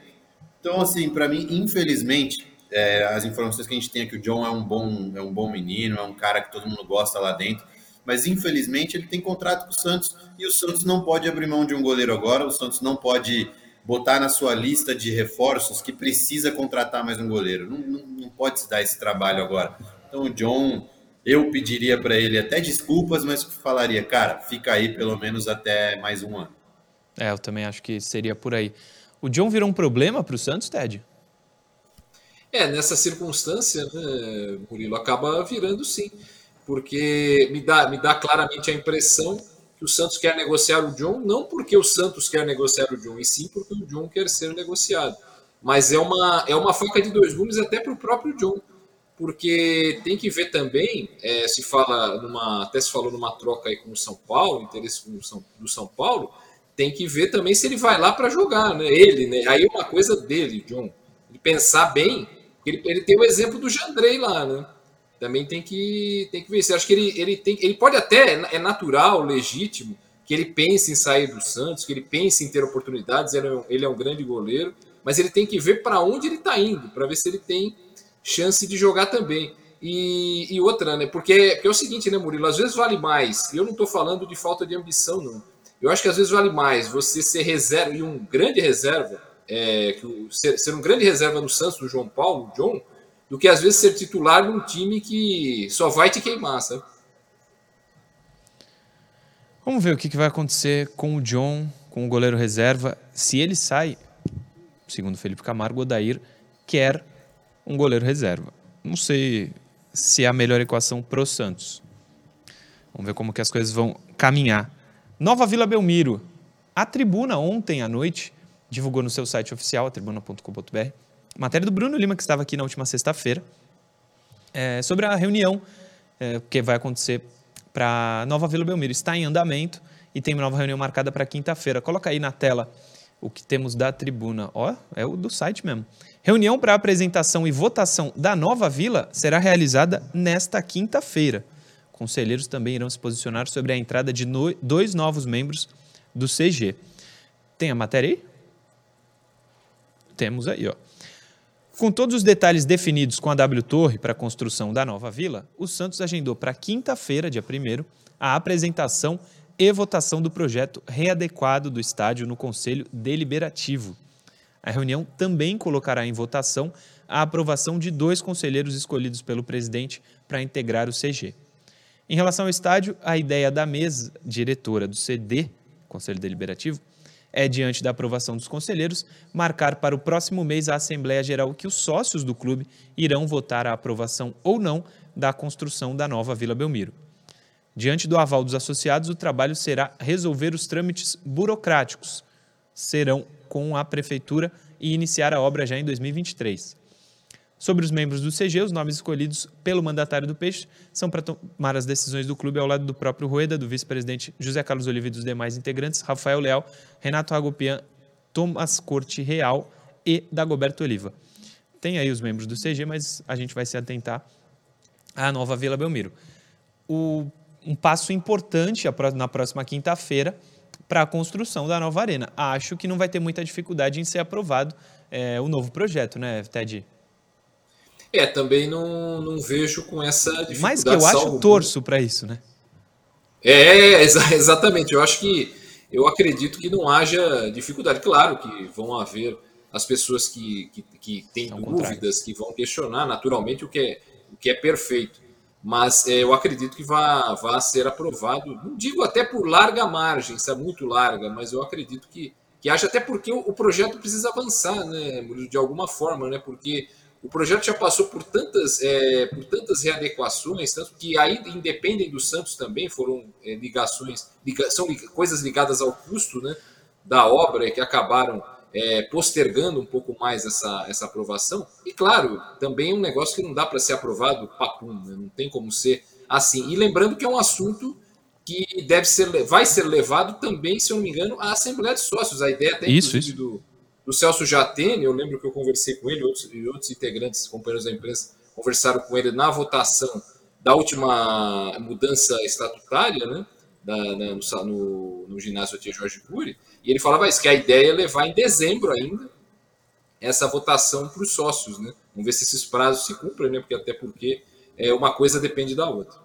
Então, assim, para mim, infelizmente, é, as informações que a gente tem é que o John é um bom, é um bom menino, é um cara que todo mundo gosta lá dentro, mas infelizmente ele tem contrato com o Santos e o Santos não pode abrir mão de um goleiro agora, o Santos não pode botar na sua lista de reforços que precisa contratar mais um goleiro. Não, não, não pode se dar esse trabalho agora. Então o John, eu pediria para ele até desculpas, mas falaria, cara, fica aí pelo menos até mais um ano. É, eu também acho que seria por aí. O John virou um problema para o Santos, Ted? É, nessa circunstância, né, Murilo, acaba virando sim, porque me dá, me dá claramente a impressão que o Santos quer negociar o John, não porque o Santos quer negociar o John, e sim porque o John quer ser negociado. Mas é uma, é uma faca de dois gumes até para o próprio John. Porque tem que ver também, é, se fala numa, até se falou numa troca aí com o São Paulo, interesse com o São, do São Paulo, tem que ver também se ele vai lá para jogar, né? Ele, né? Aí é uma coisa dele, John. Ele pensar bem, ele, ele tem o exemplo do Jandrei lá, né? Também tem que, tem que ver. Eu acho que ele, ele, tem, ele pode até, é natural, legítimo, que ele pense em sair do Santos, que ele pense em ter oportunidades, ele é um, ele é um grande goleiro, mas ele tem que ver para onde ele está indo, para ver se ele tem chance de jogar também. E, e outra, né? Porque, porque é o seguinte, né, Murilo? Às vezes vale mais. Eu não estou falando de falta de ambição, não. Eu acho que às vezes vale mais você ser reserva e um grande reserva, é, que o, ser, ser um grande reserva no Santos, do João Paulo, do John, do que às vezes ser titular num time que só vai te queimar, sabe? Vamos ver o que vai acontecer com o John, com o goleiro reserva. Se ele sai, segundo Felipe Camargo, o Odair quer um goleiro reserva. Não sei se é a melhor equação pro Santos. Vamos ver como que as coisas vão caminhar. Nova Vila Belmiro. A Tribuna ontem à noite divulgou no seu site oficial, a tribuna ponto com ponto b r, matéria do Bruno Lima, que estava aqui na última sexta-feira, é, sobre a reunião é, que vai acontecer para Nova Vila Belmiro. Está em andamento e tem uma nova reunião marcada para quinta-feira. Coloca aí na tela o que temos da Tribuna. Ó, é o do site mesmo. Reunião para apresentação e votação da Nova Vila será realizada nesta quinta-feira. Conselheiros também irão se posicionar sobre a entrada de no... dois novos membros do C G. Tem a matéria aí? Temos aí, ó. Com todos os detalhes definidos com a W Torre para a construção da Nova Vila, o Santos agendou para quinta-feira, dia primeiro, a apresentação e votação do projeto readequado do estádio no Conselho Deliberativo. A reunião também colocará em votação a aprovação de dois conselheiros escolhidos pelo presidente para integrar o C G. Em relação ao estádio, a ideia da mesa diretora do C D, Conselho Deliberativo, é, diante da aprovação dos conselheiros, marcar para o próximo mês a Assembleia Geral que os sócios do clube irão votar a aprovação ou não da construção da nova Vila Belmiro. Diante do aval dos associados, o trabalho será resolver os trâmites burocráticos. Serão com a Prefeitura e iniciar a obra já em dois mil e vinte e três. Sobre os membros do C G, os nomes escolhidos pelo mandatário do Peixe são para tomar as decisões do clube ao lado do próprio Rueda, do vice-presidente José Carlos Oliveira e dos demais integrantes, Rafael Leal, Renato Ragopian Thomas Corte Real e Dagoberto Oliva. Tem aí os membros do C G, mas a gente vai se atentar à nova Vila Belmiro. O, um passo importante na próxima quinta-feira para a construção da nova arena. Acho que não vai ter muita dificuldade em ser aprovado é, o novo projeto, né, Ted? É, também não, não vejo com essa dificuldade. Mas que eu acho salvo. torço para isso, né? É, exa- exatamente. Eu acho que, eu acredito que não haja dificuldade. Claro que vão haver as pessoas que, que, que têm Ao dúvidas, contrário. que vão questionar naturalmente o que é, o que é perfeito. Mas é, eu acredito que vá, vá ser aprovado, não digo até por larga margem, isso é muito larga, mas eu acredito que, que haja, até porque o, o projeto precisa avançar, né, de alguma forma, né, porque o projeto já passou por tantas, é, por tantas readequações, tanto que ainda independem do Santos também, foram é, ligações, liga, são liga, coisas ligadas ao custo, né, da obra, que acabaram é, postergando um pouco mais essa, essa aprovação. E claro, também é um negócio que não dá para ser aprovado papum, né? Não tem como ser assim. E lembrando que é um assunto que deve ser, vai ser levado também, se eu não me engano, à Assembleia de Sócios. A ideia até isso, isso. do, do Celso Jatene, eu lembro que eu conversei com ele, outros, e outros integrantes, companheiros da imprensa, conversaram com ele na votação da última mudança estatutária, né? Da, na, no, no, no ginásio Tia Jorge Cury, e ele falava isso, que a ideia é levar em dezembro ainda essa votação para os sócios, né? Vamos ver se esses prazos se cumprem, né? Porque até porque é, uma coisa depende da outra.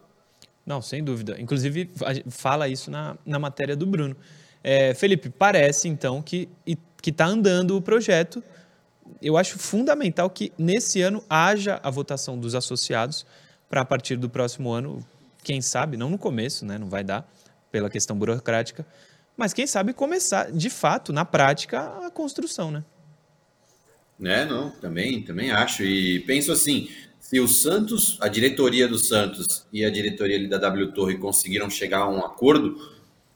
Não, sem dúvida. Inclusive, fala isso na, na matéria do Bruno. É, Felipe, parece então que está andando o projeto. Eu acho fundamental que nesse ano haja a votação dos associados para, a partir do próximo ano, quem sabe, não no começo, né? Não vai dar, pela questão burocrática, mas quem sabe começar, de fato, na prática, a construção, né? É, não, também, também acho. E penso assim, se o Santos, a diretoria do Santos e a diretoria ali da W Torre conseguiram chegar a um acordo,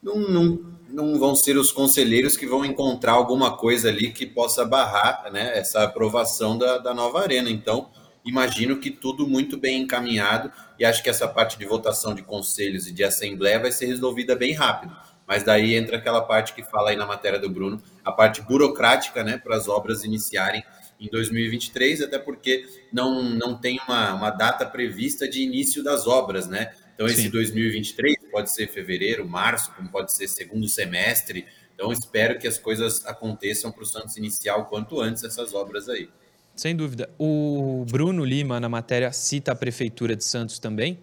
não, não, não vão ser os conselheiros que vão encontrar alguma coisa ali que possa barrar, né, essa aprovação da, da nova arena. Então, imagino que tudo muito bem encaminhado, e acho que essa parte de votação de conselhos e de assembleia vai ser resolvida bem rápido. Mas daí entra aquela parte que fala aí na matéria do Bruno, a parte burocrática, né, para as obras iniciarem em dois mil e vinte e três, até porque não, não tem uma, uma data prevista de início das obras, né? Então, esse Sim. dois mil e vinte e três pode ser fevereiro, março, como pode ser segundo semestre. Então, espero que as coisas aconteçam para o Santos iniciar o quanto antes essas obras aí. Sem dúvida. O Bruno Lima, na matéria, cita a Prefeitura de Santos também.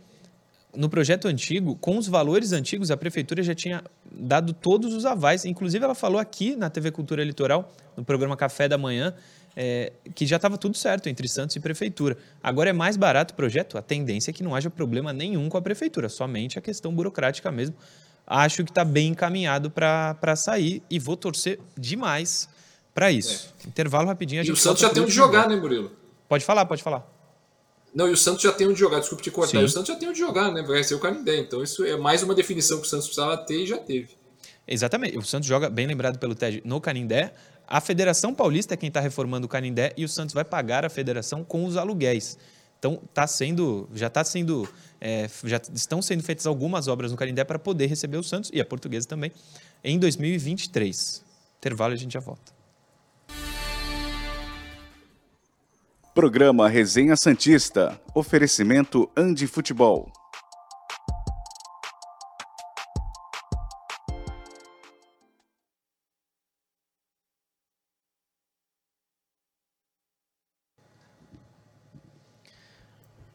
No projeto antigo, com os valores antigos, a Prefeitura já tinha dado todos os avais. Inclusive, ela falou aqui na T V Cultura Litoral, no programa Café da Manhã, é, que já estava tudo certo entre Santos e Prefeitura. Agora é mais barato o projeto. A tendência é que não haja problema nenhum com a Prefeitura, somente a questão burocrática mesmo. Acho que está bem encaminhado para sair e vou torcer demais para isso. É. Intervalo rapidinho. A gente e o Santos já tem onde jogar, jogar, né, Murilo? Pode falar, pode falar. Não, e o Santos já tem onde jogar, desculpa te cortar. E o Santos já tem onde jogar, né? Vai ser o Canindé. Então, isso é mais uma definição que o Santos precisava ter e já teve. Exatamente. O Santos joga, bem lembrado pelo Ted, no Canindé. A Federação Paulista é quem está reformando o Canindé e o Santos vai pagar a federação com os aluguéis. Então, tá sendo, já está sendo... É, já estão sendo feitas algumas obras no Canindé para poder receber o Santos, e a Portuguesa também, em dois mil e vinte e três. Intervalo, a gente já volta. Programa Resenha Santista. Oferecimento Andi Futebol.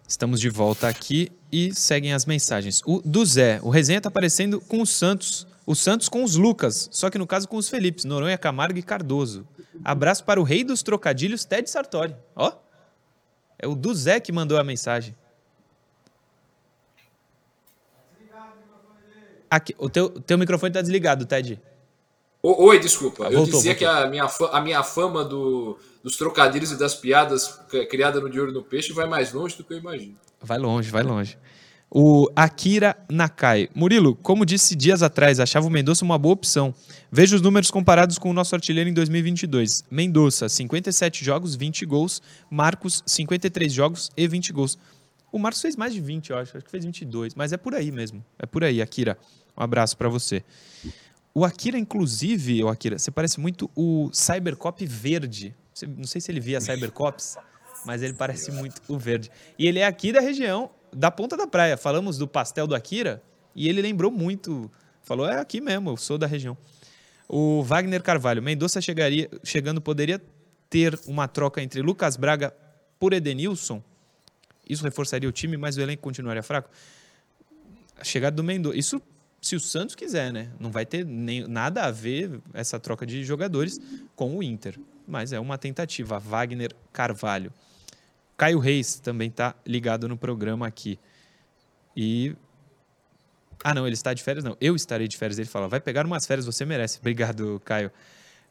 Estamos de volta aqui e seguem as mensagens. O do Zé. O Resenha está aparecendo com o Santos. O Santos com os Lucas. Só que no caso com os Felipes. Noronha, Camargo e Cardoso. Abraço para o rei dos trocadilhos, Ted Sartori. Ó. É o do Zé que mandou a mensagem. Aqui, o teu, teu microfone está desligado, Ted. O, oi, desculpa. Ah, voltou, eu dizia voltou. que a minha, a minha fama do, dos trocadilhos e das piadas criada no De Olho no Peixe vai mais longe do que eu imagino. Vai longe, vai longe. O Akira Nakai. Murilo, como disse dias atrás, achava o Mendoza uma boa opção. Veja os números comparados com o nosso artilheiro em dois mil e vinte e dois. Mendoza, cinquenta e sete jogos, vinte gols. Marcos, cinquenta e três jogos e vinte gols. O Marcos fez mais de vinte, eu acho. Acho que fez vinte e dois, mas é por aí mesmo. É por aí, Akira. Um abraço para você. O Akira, inclusive, o Akira, você parece muito o Cybercop verde. Não sei se ele via Cybercops, mas ele parece muito o verde. E ele é aqui da região, da Ponta da Praia. Falamos do pastel do Akira e ele lembrou muito. Falou, é aqui mesmo, eu sou da região. O Wagner Carvalho. Mendoza chegaria, chegando poderia ter uma troca entre Lucas Braga por Edenilson. Isso reforçaria o time, mas o elenco continuaria fraco. A chegada do Mendoza. Isso... se o Santos quiser, né? Não vai ter nem, nada a ver essa troca de jogadores com o Inter. Mas é uma tentativa. Wagner Carvalho. Caio Reis também está ligado no programa aqui. E... ah, não, ele está de férias? Não, eu estarei de férias. Ele fala, vai pegar umas férias, você merece. Obrigado, Caio.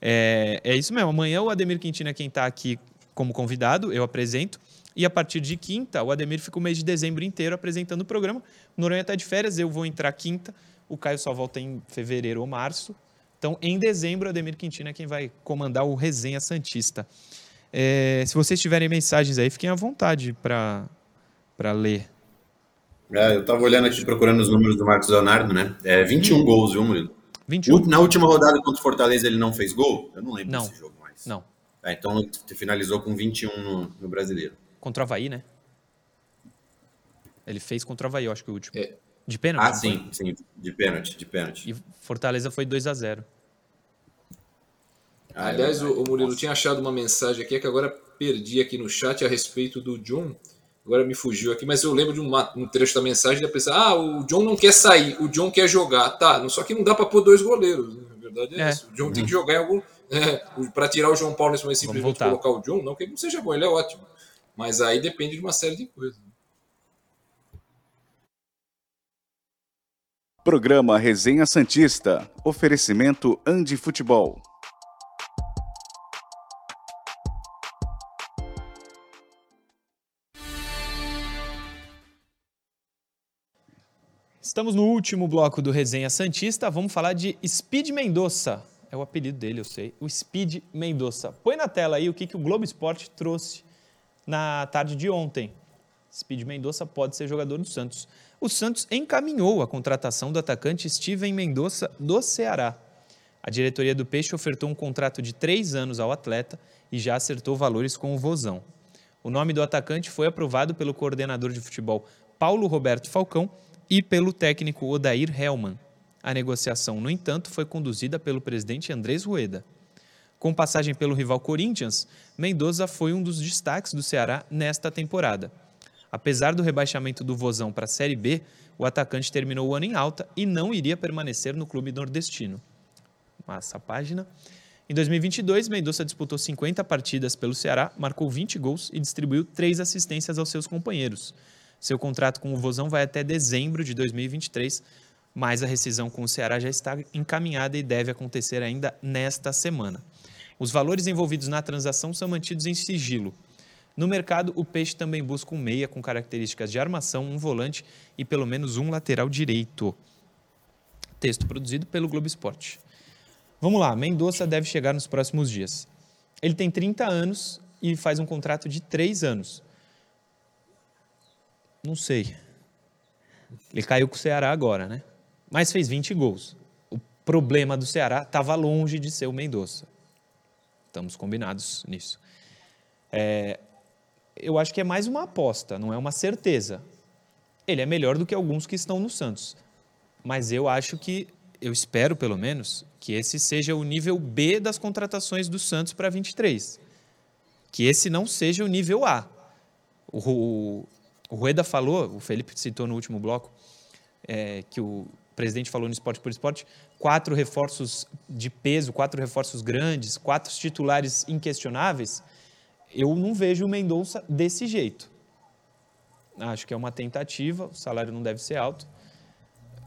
É, é isso mesmo. Amanhã o Ademir Quintino é quem está aqui como convidado. Eu apresento. E a partir de quinta, o Ademir fica o mês de dezembro inteiro apresentando o programa. O Noronha está de férias, eu vou entrar quinta. O Caio só volta em fevereiro ou março. Então, em dezembro, Ademir Quintino é quem vai comandar o Resenha Santista. É, se vocês tiverem mensagens aí, fiquem à vontade para ler. É, eu estava olhando aqui, procurando os números do Marcos Leonardo, né? É, vinte e um hum. gols, viu, Murilo? vinte e um. Na última rodada contra o Fortaleza, ele não fez gol? Eu não lembro não. desse jogo mais. Não. É, então, finalizou com vinte e um no, no Brasileiro. Contra o Avaí, né? Ele fez contra o Avaí, eu acho que o último. É. De pênalti? Ah, sim, sim, de pênalti, de pênalti. E Fortaleza foi dois a zero. Ah, aliás, o, o Murilo Nossa. tinha achado uma mensagem aqui, que agora perdi aqui no chat a respeito do John. Agora me fugiu aqui, mas eu lembro de uma, um trecho da mensagem da pessoa, ah, o John não quer sair, o John quer jogar. Tá, só que não dá para pôr dois goleiros, né? Na verdade é, é isso. O John tem que jogar em algum... É, para tirar o João Paulo nesse momento, simplesmente colocar o John, não que ele não seja bom, ele é ótimo. Mas aí depende de uma série de coisas. Programa Resenha Santista. Oferecimento Andi Futebol. Estamos no último bloco do Resenha Santista. Vamos falar de Speed Mendoza. É o apelido dele, eu sei. O Speed Mendoza. Põe na tela aí o que, que o Globo Esporte trouxe na tarde de ontem. Speed Mendoza pode ser jogador do Santos. O Santos encaminhou a contratação do atacante Steven Mendoza do Ceará. A diretoria do Peixe ofertou um contrato de três anos ao atleta e já acertou valores com o Vozão. O nome do atacante foi aprovado pelo coordenador de futebol Paulo Roberto Falcão e pelo técnico Odair Hellmann. A negociação, no entanto, foi conduzida pelo presidente Andrés Rueda. Com passagem pelo rival Corinthians, Mendoza foi um dos destaques do Ceará nesta temporada. Apesar do rebaixamento do Vozão para a Série B, o atacante terminou o ano em alta e não iria permanecer no clube nordestino. Massa página. Em dois mil e vinte e dois, Mendoza disputou cinquenta partidas pelo Ceará, marcou vinte gols e distribuiu três assistências aos seus companheiros. Seu contrato com o Vozão vai até dezembro de dois mil e vinte e três, mas a rescisão com o Ceará já está encaminhada e deve acontecer ainda nesta semana. Os valores envolvidos na transação são mantidos em sigilo. No mercado, o Peixe também busca um meia com características de armação, um volante e pelo menos um lateral direito. Texto produzido pelo Globo Esporte. Vamos lá, Mendoza deve chegar nos próximos dias. Ele tem trinta anos e faz um contrato de três anos. Não sei. Ele caiu com o Ceará agora, né? Mas fez vinte gols. O problema do Ceará estava longe de ser o Mendoza. Estamos combinados nisso. É... eu acho que é mais uma aposta, não é uma certeza. Ele é melhor do que alguns que estão no Santos. Mas eu acho que, eu espero pelo menos, que esse seja o nível B das contratações do Santos para vinte e três. Que esse não seja o nível A. O, o, o Rueda falou, o Felipe citou no último bloco, é, que o presidente falou no Esporte por Esporte, quatro reforços de peso, quatro reforços grandes, quatro titulares inquestionáveis. Eu não vejo o Mendoza desse jeito. Acho que é uma tentativa, o salário não deve ser alto.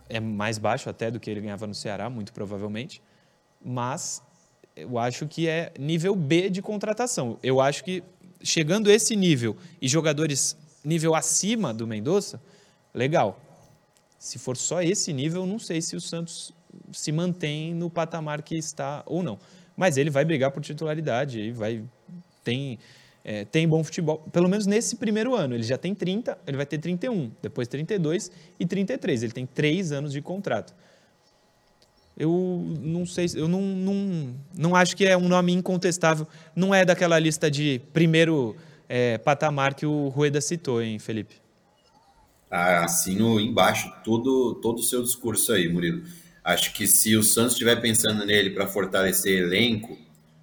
É mais baixo até do que ele ganhava no Ceará, muito provavelmente. Mas eu acho que é nível B de contratação. Eu acho que chegando a esse nível e jogadores nível acima do Mendoza, legal. Se for só esse nível, não sei se o Santos se mantém no patamar que está ou não. Mas ele vai brigar por titularidade, ele vai... Tem, é, tem bom futebol, pelo menos nesse primeiro ano. Ele já tem trinta, ele vai ter trinta e um, depois trinta e dois e trinta e três. Ele tem três anos de contrato. Eu não sei, eu não, não, não acho que é um nome incontestável. Não é daquela lista de primeiro é, patamar que o Rueda citou, hein, Felipe? Ah, assino embaixo todo todo o seu discurso aí, Murilo. Acho que se o Santos estiver pensando nele para fortalecer elenco,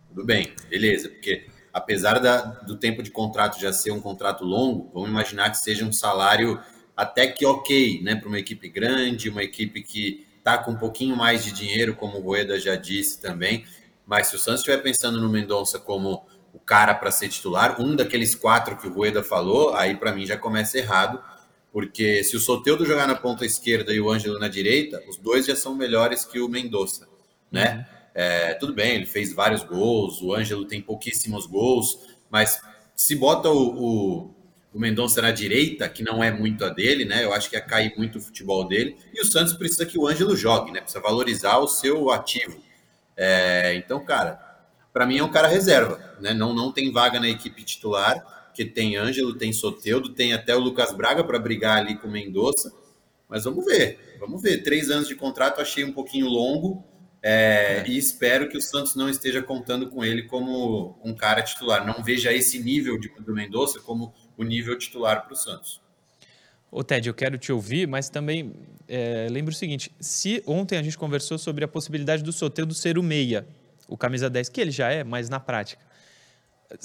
tudo bem, beleza, porque apesar da, do tempo de contrato já ser um contrato longo, vamos imaginar que seja um salário até que ok, né, para uma equipe grande, uma equipe que está com um pouquinho mais de dinheiro, como o Rueda já disse também, mas se o Santos estiver pensando no Mendonça como o cara para ser titular, um daqueles quatro que o Rueda falou, aí para mim já começa errado, porque se o Soteldo jogar na ponta esquerda e o Ângelo na direita, os dois já são melhores que o Mendoza, né? Uhum. É, tudo bem, ele fez vários gols, o Ângelo tem pouquíssimos gols, mas se bota o, o, o Mendoza na direita, que não é muito a dele, né? Eu acho que ia cair muito o futebol dele, e o Santos precisa que o Ângelo jogue, né? Precisa valorizar o seu ativo. É, então, cara, para mim é um cara reserva, né? Não, não tem vaga na equipe titular, que tem Ângelo, tem Soteldo, tem até o Lucas Braga para brigar ali com o Mendoza, mas vamos ver, vamos ver. Três anos de contrato, achei um pouquinho longo, É, é. e espero que o Santos não esteja contando com ele como um cara titular. Não veja esse nível de, do Mendoza como o nível titular para o Santos. Ô Ted, eu quero te ouvir, mas também é, lembro o seguinte, se ontem a gente conversou sobre a possibilidade do Soteldo ser o meia, o camisa dez, que ele já é, mas na prática.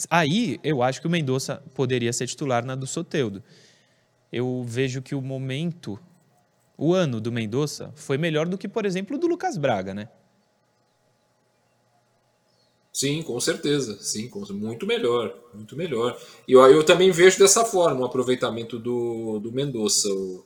Aí eu acho que o Mendoza poderia ser titular na do Soteldo. Eu vejo que o momento, o ano do Mendoza foi melhor do que, por exemplo, do Lucas Braga, né? Sim, com certeza, sim, muito melhor, muito melhor. E eu, eu também vejo dessa forma o aproveitamento do, do Mendoza, o,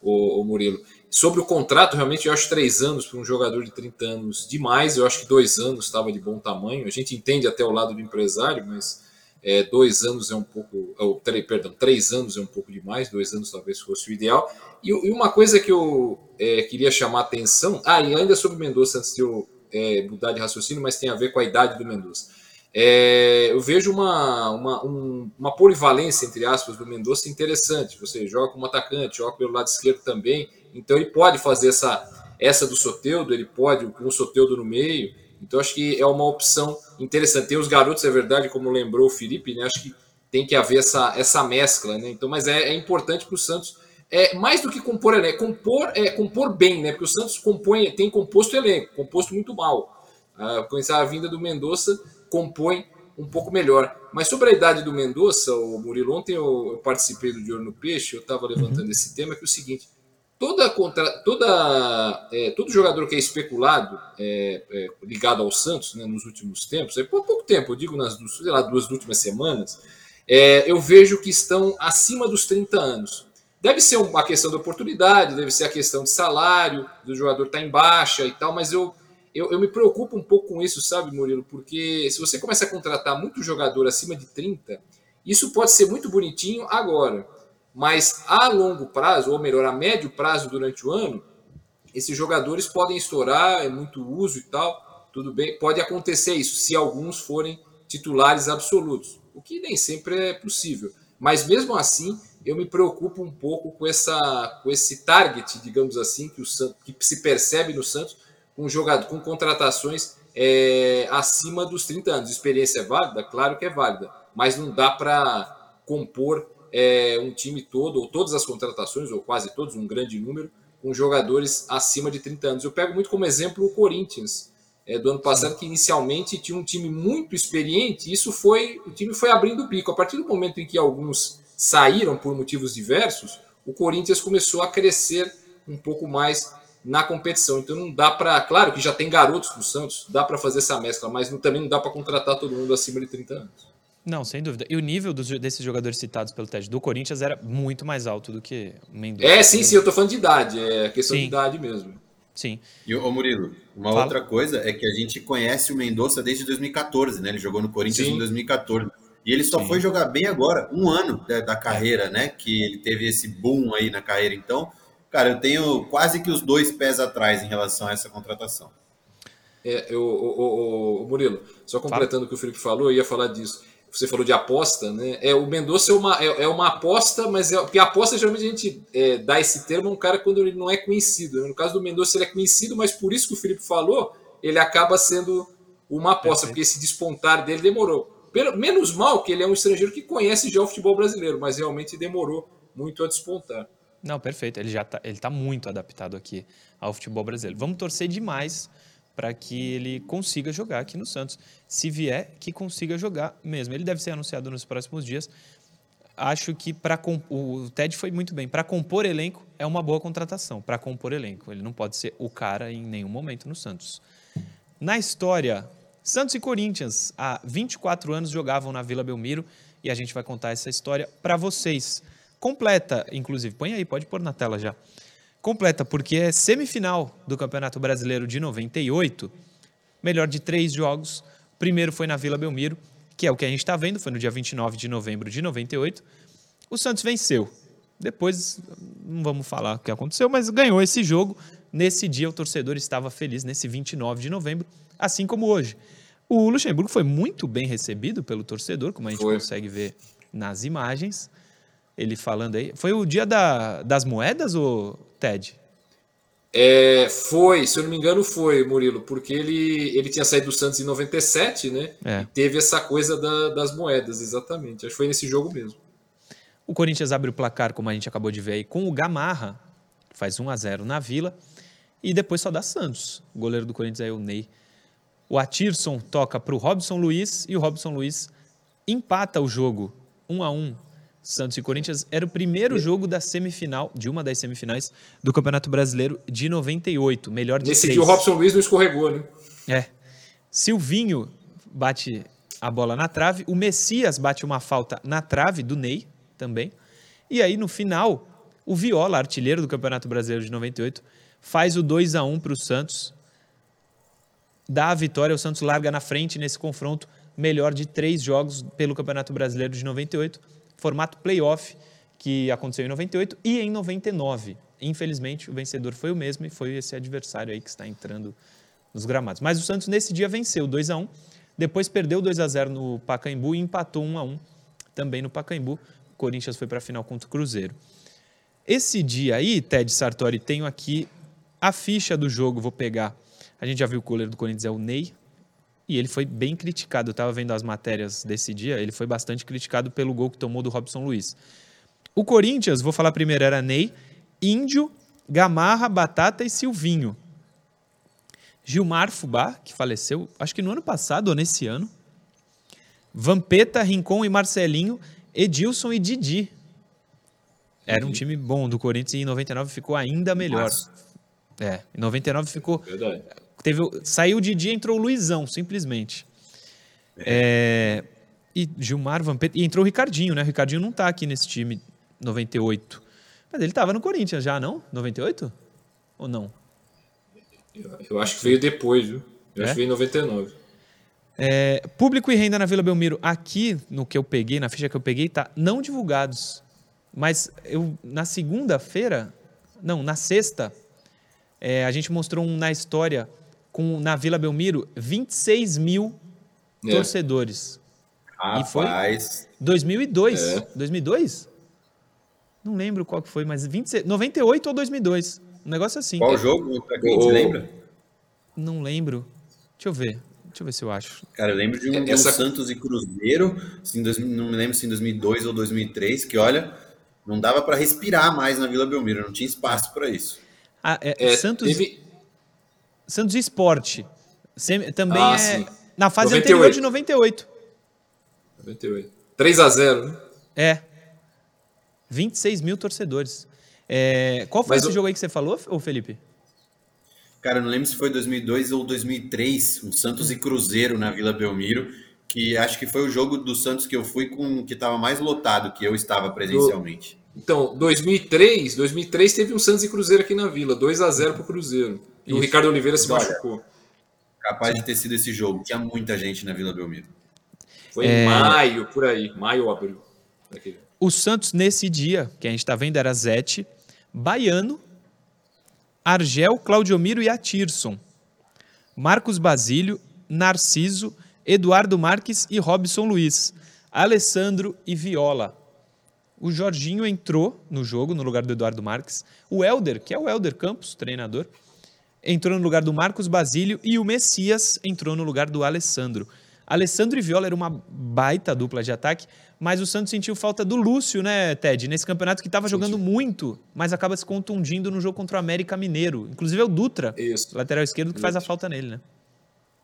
o, o Murilo. Sobre o contrato, realmente eu acho três anos para um jogador de trinta anos demais, eu acho que dois anos estava de bom tamanho, a gente entende até o lado do empresário, mas é, dois anos é um pouco, oh, três, perdão, três anos é um pouco demais, dois anos talvez fosse o ideal. E, e uma coisa que eu é, queria chamar a atenção, ah, e ainda sobre o Mendoza, antes de eu É, mudar de raciocínio, mas tem a ver com a idade do Mendoza. É, eu vejo uma, uma, um, uma polivalência, entre aspas, do Mendoza interessante. Você joga como atacante, joga pelo lado esquerdo também, então ele pode fazer essa, essa do Soteldo, ele pode com o Soteldo no meio, então acho que é uma opção interessante. Tem os garotos, é verdade, como lembrou o Felipe, né? Acho que tem que haver essa, essa mescla, né? Então, mas é, é importante para o Santos, é, mais do que compor elenco, compor, é, compor bem, né? Porque o Santos compõe, tem composto elenco, composto muito mal. Ah, a vinda do Mendoza compõe um pouco melhor. Mas sobre a idade do Mendoza, o Murilo, ontem eu, eu participei do De Olho no Peixe, eu estava levantando uhum. esse tema, que é o seguinte, toda contra, toda, é, todo jogador que é especulado, é, é, ligado ao Santos, né, nos últimos tempos, é, por pouco tempo, eu digo nas sei lá, duas últimas semanas, é, eu vejo que estão acima dos trinta anos. Deve ser uma questão de oportunidade, deve ser a questão de salário, do jogador estar em baixa e tal, mas eu, eu, eu me preocupo um pouco com isso, sabe, Murilo? Porque se você começa a contratar muito jogador acima de trinta, isso pode ser muito bonitinho agora, mas a longo prazo, ou melhor, a médio prazo durante o ano, esses jogadores podem estourar, é muito uso e tal, tudo bem, pode acontecer isso, se alguns forem titulares absolutos, o que nem sempre é possível. Mas mesmo assim, eu me preocupo um pouco com, essa, com esse target, digamos assim, que, o Santos, que se percebe no Santos com, jogador, com contratações é, acima dos trinta anos. Experiência é válida? Claro que é válida, mas não dá para compor é, um time todo, ou todas as contratações, ou quase todos, um grande número, com jogadores acima de trinta anos. Eu pego muito como exemplo o Corinthians, é, do ano passado, que inicialmente tinha um time muito experiente, e isso foi, o time foi abrindo o bico. A partir do momento em que alguns saíram por motivos diversos, o Corinthians começou a crescer um pouco mais na competição. Então não dá para... Claro que já tem garotos no Santos, dá para fazer essa mescla, mas não, também não dá para contratar todo mundo acima de trinta anos. Não, sem dúvida. E o nível dos, desses jogadores citados pelo Ted do Corinthians era muito mais alto do que o Mendoza. É, sim, sim, eu tô falando de idade, é questão sim. de idade mesmo. Sim. E, ô Murilo, uma Fala. outra coisa é que a gente conhece o Mendoza desde dois mil e quatorze, né? Ele jogou no Corinthians sim. em dois mil e quatorze. E ele só Sim. foi jogar bem agora, um ano da, da carreira, né? Que ele teve esse boom aí na carreira. Então, cara, eu tenho quase que os dois pés atrás em relação a essa contratação. É, eu, o, o, o Murilo, só completando Fala. o que o Felipe falou, eu ia falar disso. você falou de aposta, né? É, o Mendoza é uma, é, é uma aposta, mas é, porque a aposta geralmente a gente é, dá esse termo a um cara quando ele não é conhecido. Né? No caso do Mendoza, ele é conhecido, mas por isso que o Felipe falou, ele acaba sendo uma aposta, é, porque esse despontar dele demorou. Menos mal que ele é um estrangeiro que conhece já o futebol brasileiro, mas realmente demorou muito a despontar. Não, perfeito. Ele já tá, ele tá muito adaptado aqui ao futebol brasileiro. Vamos torcer demais para que ele consiga jogar aqui no Santos. Se vier, que consiga jogar mesmo. Ele deve ser anunciado nos próximos dias. Acho que para comp... o Ted foi muito bem. Para compor elenco, é uma boa contratação. Para compor elenco. Ele não pode ser o cara em nenhum momento no Santos. Na história, Santos e Corinthians, há vinte e quatro anos, jogavam na Vila Belmiro. E a gente vai contar essa história para vocês. Completa, inclusive, põe aí, pode pôr na tela já. Completa, porque é semifinal do Campeonato Brasileiro de noventa e oito, melhor de três jogos. Primeiro foi na Vila Belmiro, que é o que a gente está vendo, foi no dia vinte e nove de novembro de noventa e oito. O Santos venceu. Depois, não vamos falar o que aconteceu, mas ganhou esse jogo. Nesse dia, o torcedor estava feliz, nesse vinte e nove de novembro, assim como hoje. O Luxemburgo foi muito bem recebido pelo torcedor, como a gente foi. Consegue ver nas imagens. Ele falando aí. Foi o dia da, das moedas, ô Ted? É, foi, se eu não me engano foi, Murilo, porque ele, ele tinha saído do Santos em noventa e sete, né? É. E teve essa coisa da, das moedas, exatamente. Acho que foi nesse jogo mesmo. O Corinthians abre o placar, como a gente acabou de ver aí, com o Gamarra. Faz um a zero na Vila. E depois só dá Santos. O goleiro do Corinthians é o Ney. O Atirson toca para o Robson Luiz e o Robson Luiz empata o jogo um a um. Santos e Corinthians era o primeiro jogo da semifinal, de uma das semifinais do Campeonato Brasileiro de noventa e oito, melhor de três. Nesse dia o Robson Luiz não escorregou, né? É. Silvinho bate a bola na trave, o Messias bate uma falta na trave do Ney também. E aí no final, o Viola, artilheiro do Campeonato Brasileiro de noventa e oito, faz o dois a um para o Santos. Dá a vitória, o Santos larga na frente nesse confronto, melhor de três jogos pelo Campeonato Brasileiro de noventa e oito. Formato playoff que aconteceu em noventa e oito e em noventa e nove. Infelizmente, o vencedor foi o mesmo e foi esse adversário aí que está entrando nos gramados. Mas o Santos, nesse dia, venceu dois a um, depois perdeu dois a zero no Pacaembu e empatou um a um também no Pacaembu. O Corinthians foi para a final contra o Cruzeiro. Esse dia aí, Ted Sartori, tenho aqui a ficha do jogo, vou pegar. A gente já viu o goleiro do Corinthians, é o Ney. E ele foi bem criticado, eu estava vendo as matérias desse dia, ele foi bastante criticado pelo gol que tomou do Robson Luiz. O Corinthians, vou falar primeiro, era Ney, Índio, Gamarra, Batata e Silvinho. Gilmar Fubá, que faleceu, acho que no ano passado ou nesse ano. Vampeta, Rincon e Marcelinho, Edilson e Didi. Era um time bom do Corinthians e em noventa e nove ficou ainda melhor. É, em noventa e nove ficou... Verdade. Teve, saiu o Didi e entrou o Luizão, simplesmente. É, e Gilmar Vampeta. E entrou o Ricardinho, né? O Ricardinho não tá aqui nesse time noventa e oito. Mas ele tava no Corinthians já, não? noventa e oito? Ou não? Eu, eu acho que veio depois, viu? Eu é? acho que veio em noventa e nove. É, público e renda na Vila Belmiro. Aqui, no que eu peguei, na ficha que eu peguei, tá não divulgados. Mas eu, na segunda-feira... Não, na sexta, é, a gente mostrou um na história... Com, na Vila Belmiro, vinte e seis mil é. torcedores. Rapaz. E foi dois mil e dois. É. dois mil e dois? Não lembro qual que foi, mas vinte e seis, noventa e oito ou dois mil e dois. Um negócio assim. Qual é. jogo? Pra quem oh. lembra? Não lembro. Deixa eu ver. Deixa eu ver se eu acho. Cara, eu lembro de um, é, essa... um Santos e Cruzeiro, assim, dois, não me lembro se em dois mil e dois ou dois mil e três, que olha, não dava para respirar mais na Vila Belmiro, não tinha espaço para isso. Ah, é, é, Santos... Teve... Santos Esporte, também ah, é sim. na fase noventa e oito. Anterior de noventa e oito. noventa e oito. três a zero, né? É. vinte e seis mil torcedores. É... Qual foi Mas esse eu... jogo aí que você falou, Felipe? Cara, eu não lembro se foi dois mil e dois ou dois mil e três, um Santos e Cruzeiro na Vila Belmiro, que acho que foi o jogo do Santos que eu fui com que estava mais lotado, que eu estava presencialmente. Do... Então, dois mil e três teve um Santos e Cruzeiro aqui na Vila, dois a zero para o Cruzeiro. E o Ricardo Oliveira se Olha, machucou. Capaz Sim. de ter sido esse jogo. Tinha muita gente na Vila Belmiro. Foi é... em maio, por aí. Maio ou abril. Daquele. O Santos, nesse dia, que a gente está vendo, era Zete, Baiano, Argel, Claudiomiro e Atirson. Marcos Basílio, Narciso, Eduardo Marques e Robson Luiz. Alessandro e Viola. O Jorginho entrou no jogo, no lugar do Eduardo Marques. O Helder, que é o Helder Campos, treinador, entrou no lugar do Marcos Basílio e o Messias entrou no lugar do Alessandro. Alessandro e Viola era uma baita dupla de ataque, mas o Santos sentiu falta do Lúcio, né, Ted? Nesse campeonato que estava jogando muito, mas acaba se contundindo no jogo contra o América Mineiro. Inclusive é o Dutra, Isso. lateral esquerdo, que Isso. faz a falta nele, né?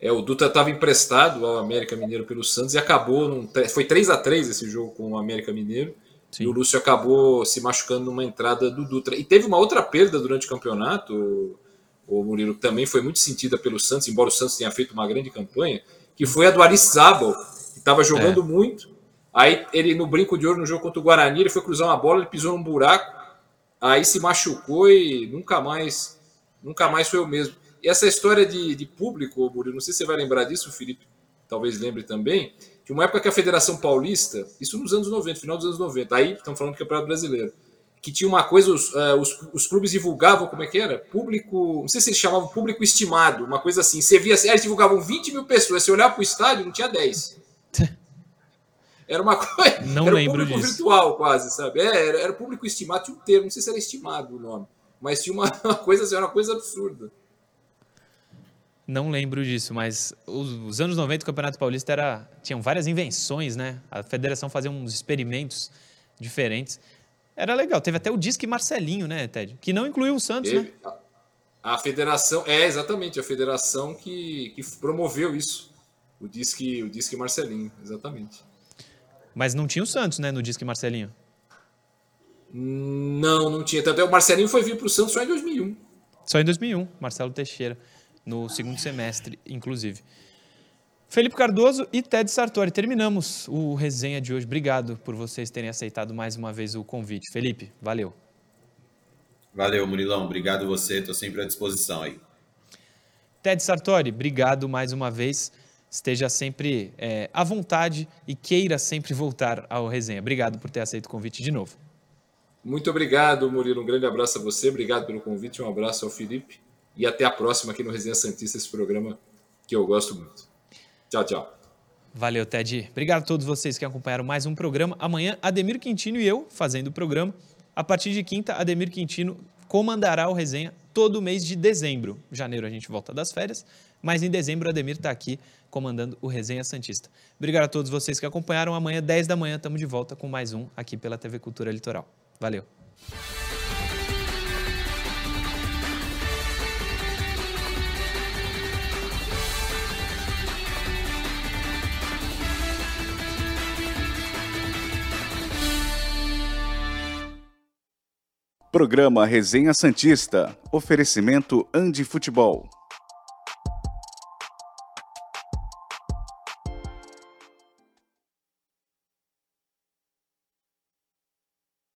É, o Dutra estava emprestado ao América Mineiro pelo Santos e acabou... Num, foi três a três esse jogo com o América Mineiro. Sim. E o Lúcio acabou se machucando numa entrada do Dutra. E teve uma outra perda durante o campeonato, o Murilo, que também foi muito sentida pelo Santos, embora o Santos tenha feito uma grande campanha, que foi a do Aristizábal, que estava jogando é. muito. Aí ele, no brinco de ouro, no jogo contra o Guarani, ele foi cruzar uma bola, ele pisou num buraco, aí se machucou e nunca mais, nunca mais foi o mesmo. E essa história de, de público, Murilo, não sei se você vai lembrar disso, Felipe, talvez lembre também, de uma época que a Federação Paulista, isso nos anos noventa, final dos anos noventa, aí estamos falando do Campeonato Brasileiro, que tinha uma coisa, os, uh, os, os clubes divulgavam, como é que era? Público, não sei se eles chamavam público estimado, uma coisa assim. Você via assim, eles divulgavam vinte mil pessoas, se olhar para o estádio, não tinha dez. Era uma coisa, não era um público disso. Virtual quase, sabe? É, era, era público estimado, tinha um termo, não sei se era estimado o nome, mas tinha uma, uma coisa assim, era uma coisa absurda. Não lembro disso, mas os, os anos noventa o Campeonato Paulista era, tinham várias invenções, né? A federação fazia uns experimentos diferentes. Era legal, teve até o Disque Marcelinho, né, Ted? Que não incluiu o Santos, teve, né? A, a federação, é exatamente, a federação que, que promoveu isso, o Disque, o Disque Marcelinho, exatamente. Mas não tinha o Santos, né, no Disque Marcelinho? Não, não tinha. Até o Marcelinho foi vir para o Santos só em dois mil e um. Só em dois mil e um, Marcelo Teixeira, no segundo semestre, inclusive. Felipe Cardoso e Ted Sartori, terminamos o resenha de hoje. Obrigado por vocês terem aceitado mais uma vez o convite. Felipe, valeu. Valeu, Murilão. Obrigado você. Estou sempre à disposição aí. Ted Sartori, obrigado mais uma vez. Esteja sempre é, à vontade e queira sempre voltar ao resenha. Obrigado por ter aceito o convite de novo. Muito obrigado, Murilo. Um grande abraço a você. Obrigado pelo convite. Um abraço ao Felipe. E até a próxima aqui no Resenha Santista, esse programa que eu gosto muito. Tchau, tchau. Valeu, Ted. Obrigado a todos vocês que acompanharam mais um programa. Amanhã, Ademir Quintino e eu fazendo o programa. A partir de quinta, Ademir Quintino comandará o resenha todo mês de dezembro. Janeiro a gente volta das férias, mas em dezembro Ademir está aqui comandando o Resenha Santista. Obrigado a todos vocês que acompanharam. Amanhã, dez da manhã, estamos de volta com mais um aqui pela T V Cultura Litoral. Valeu. Programa Resenha Santista. Oferecimento Andi Futebol.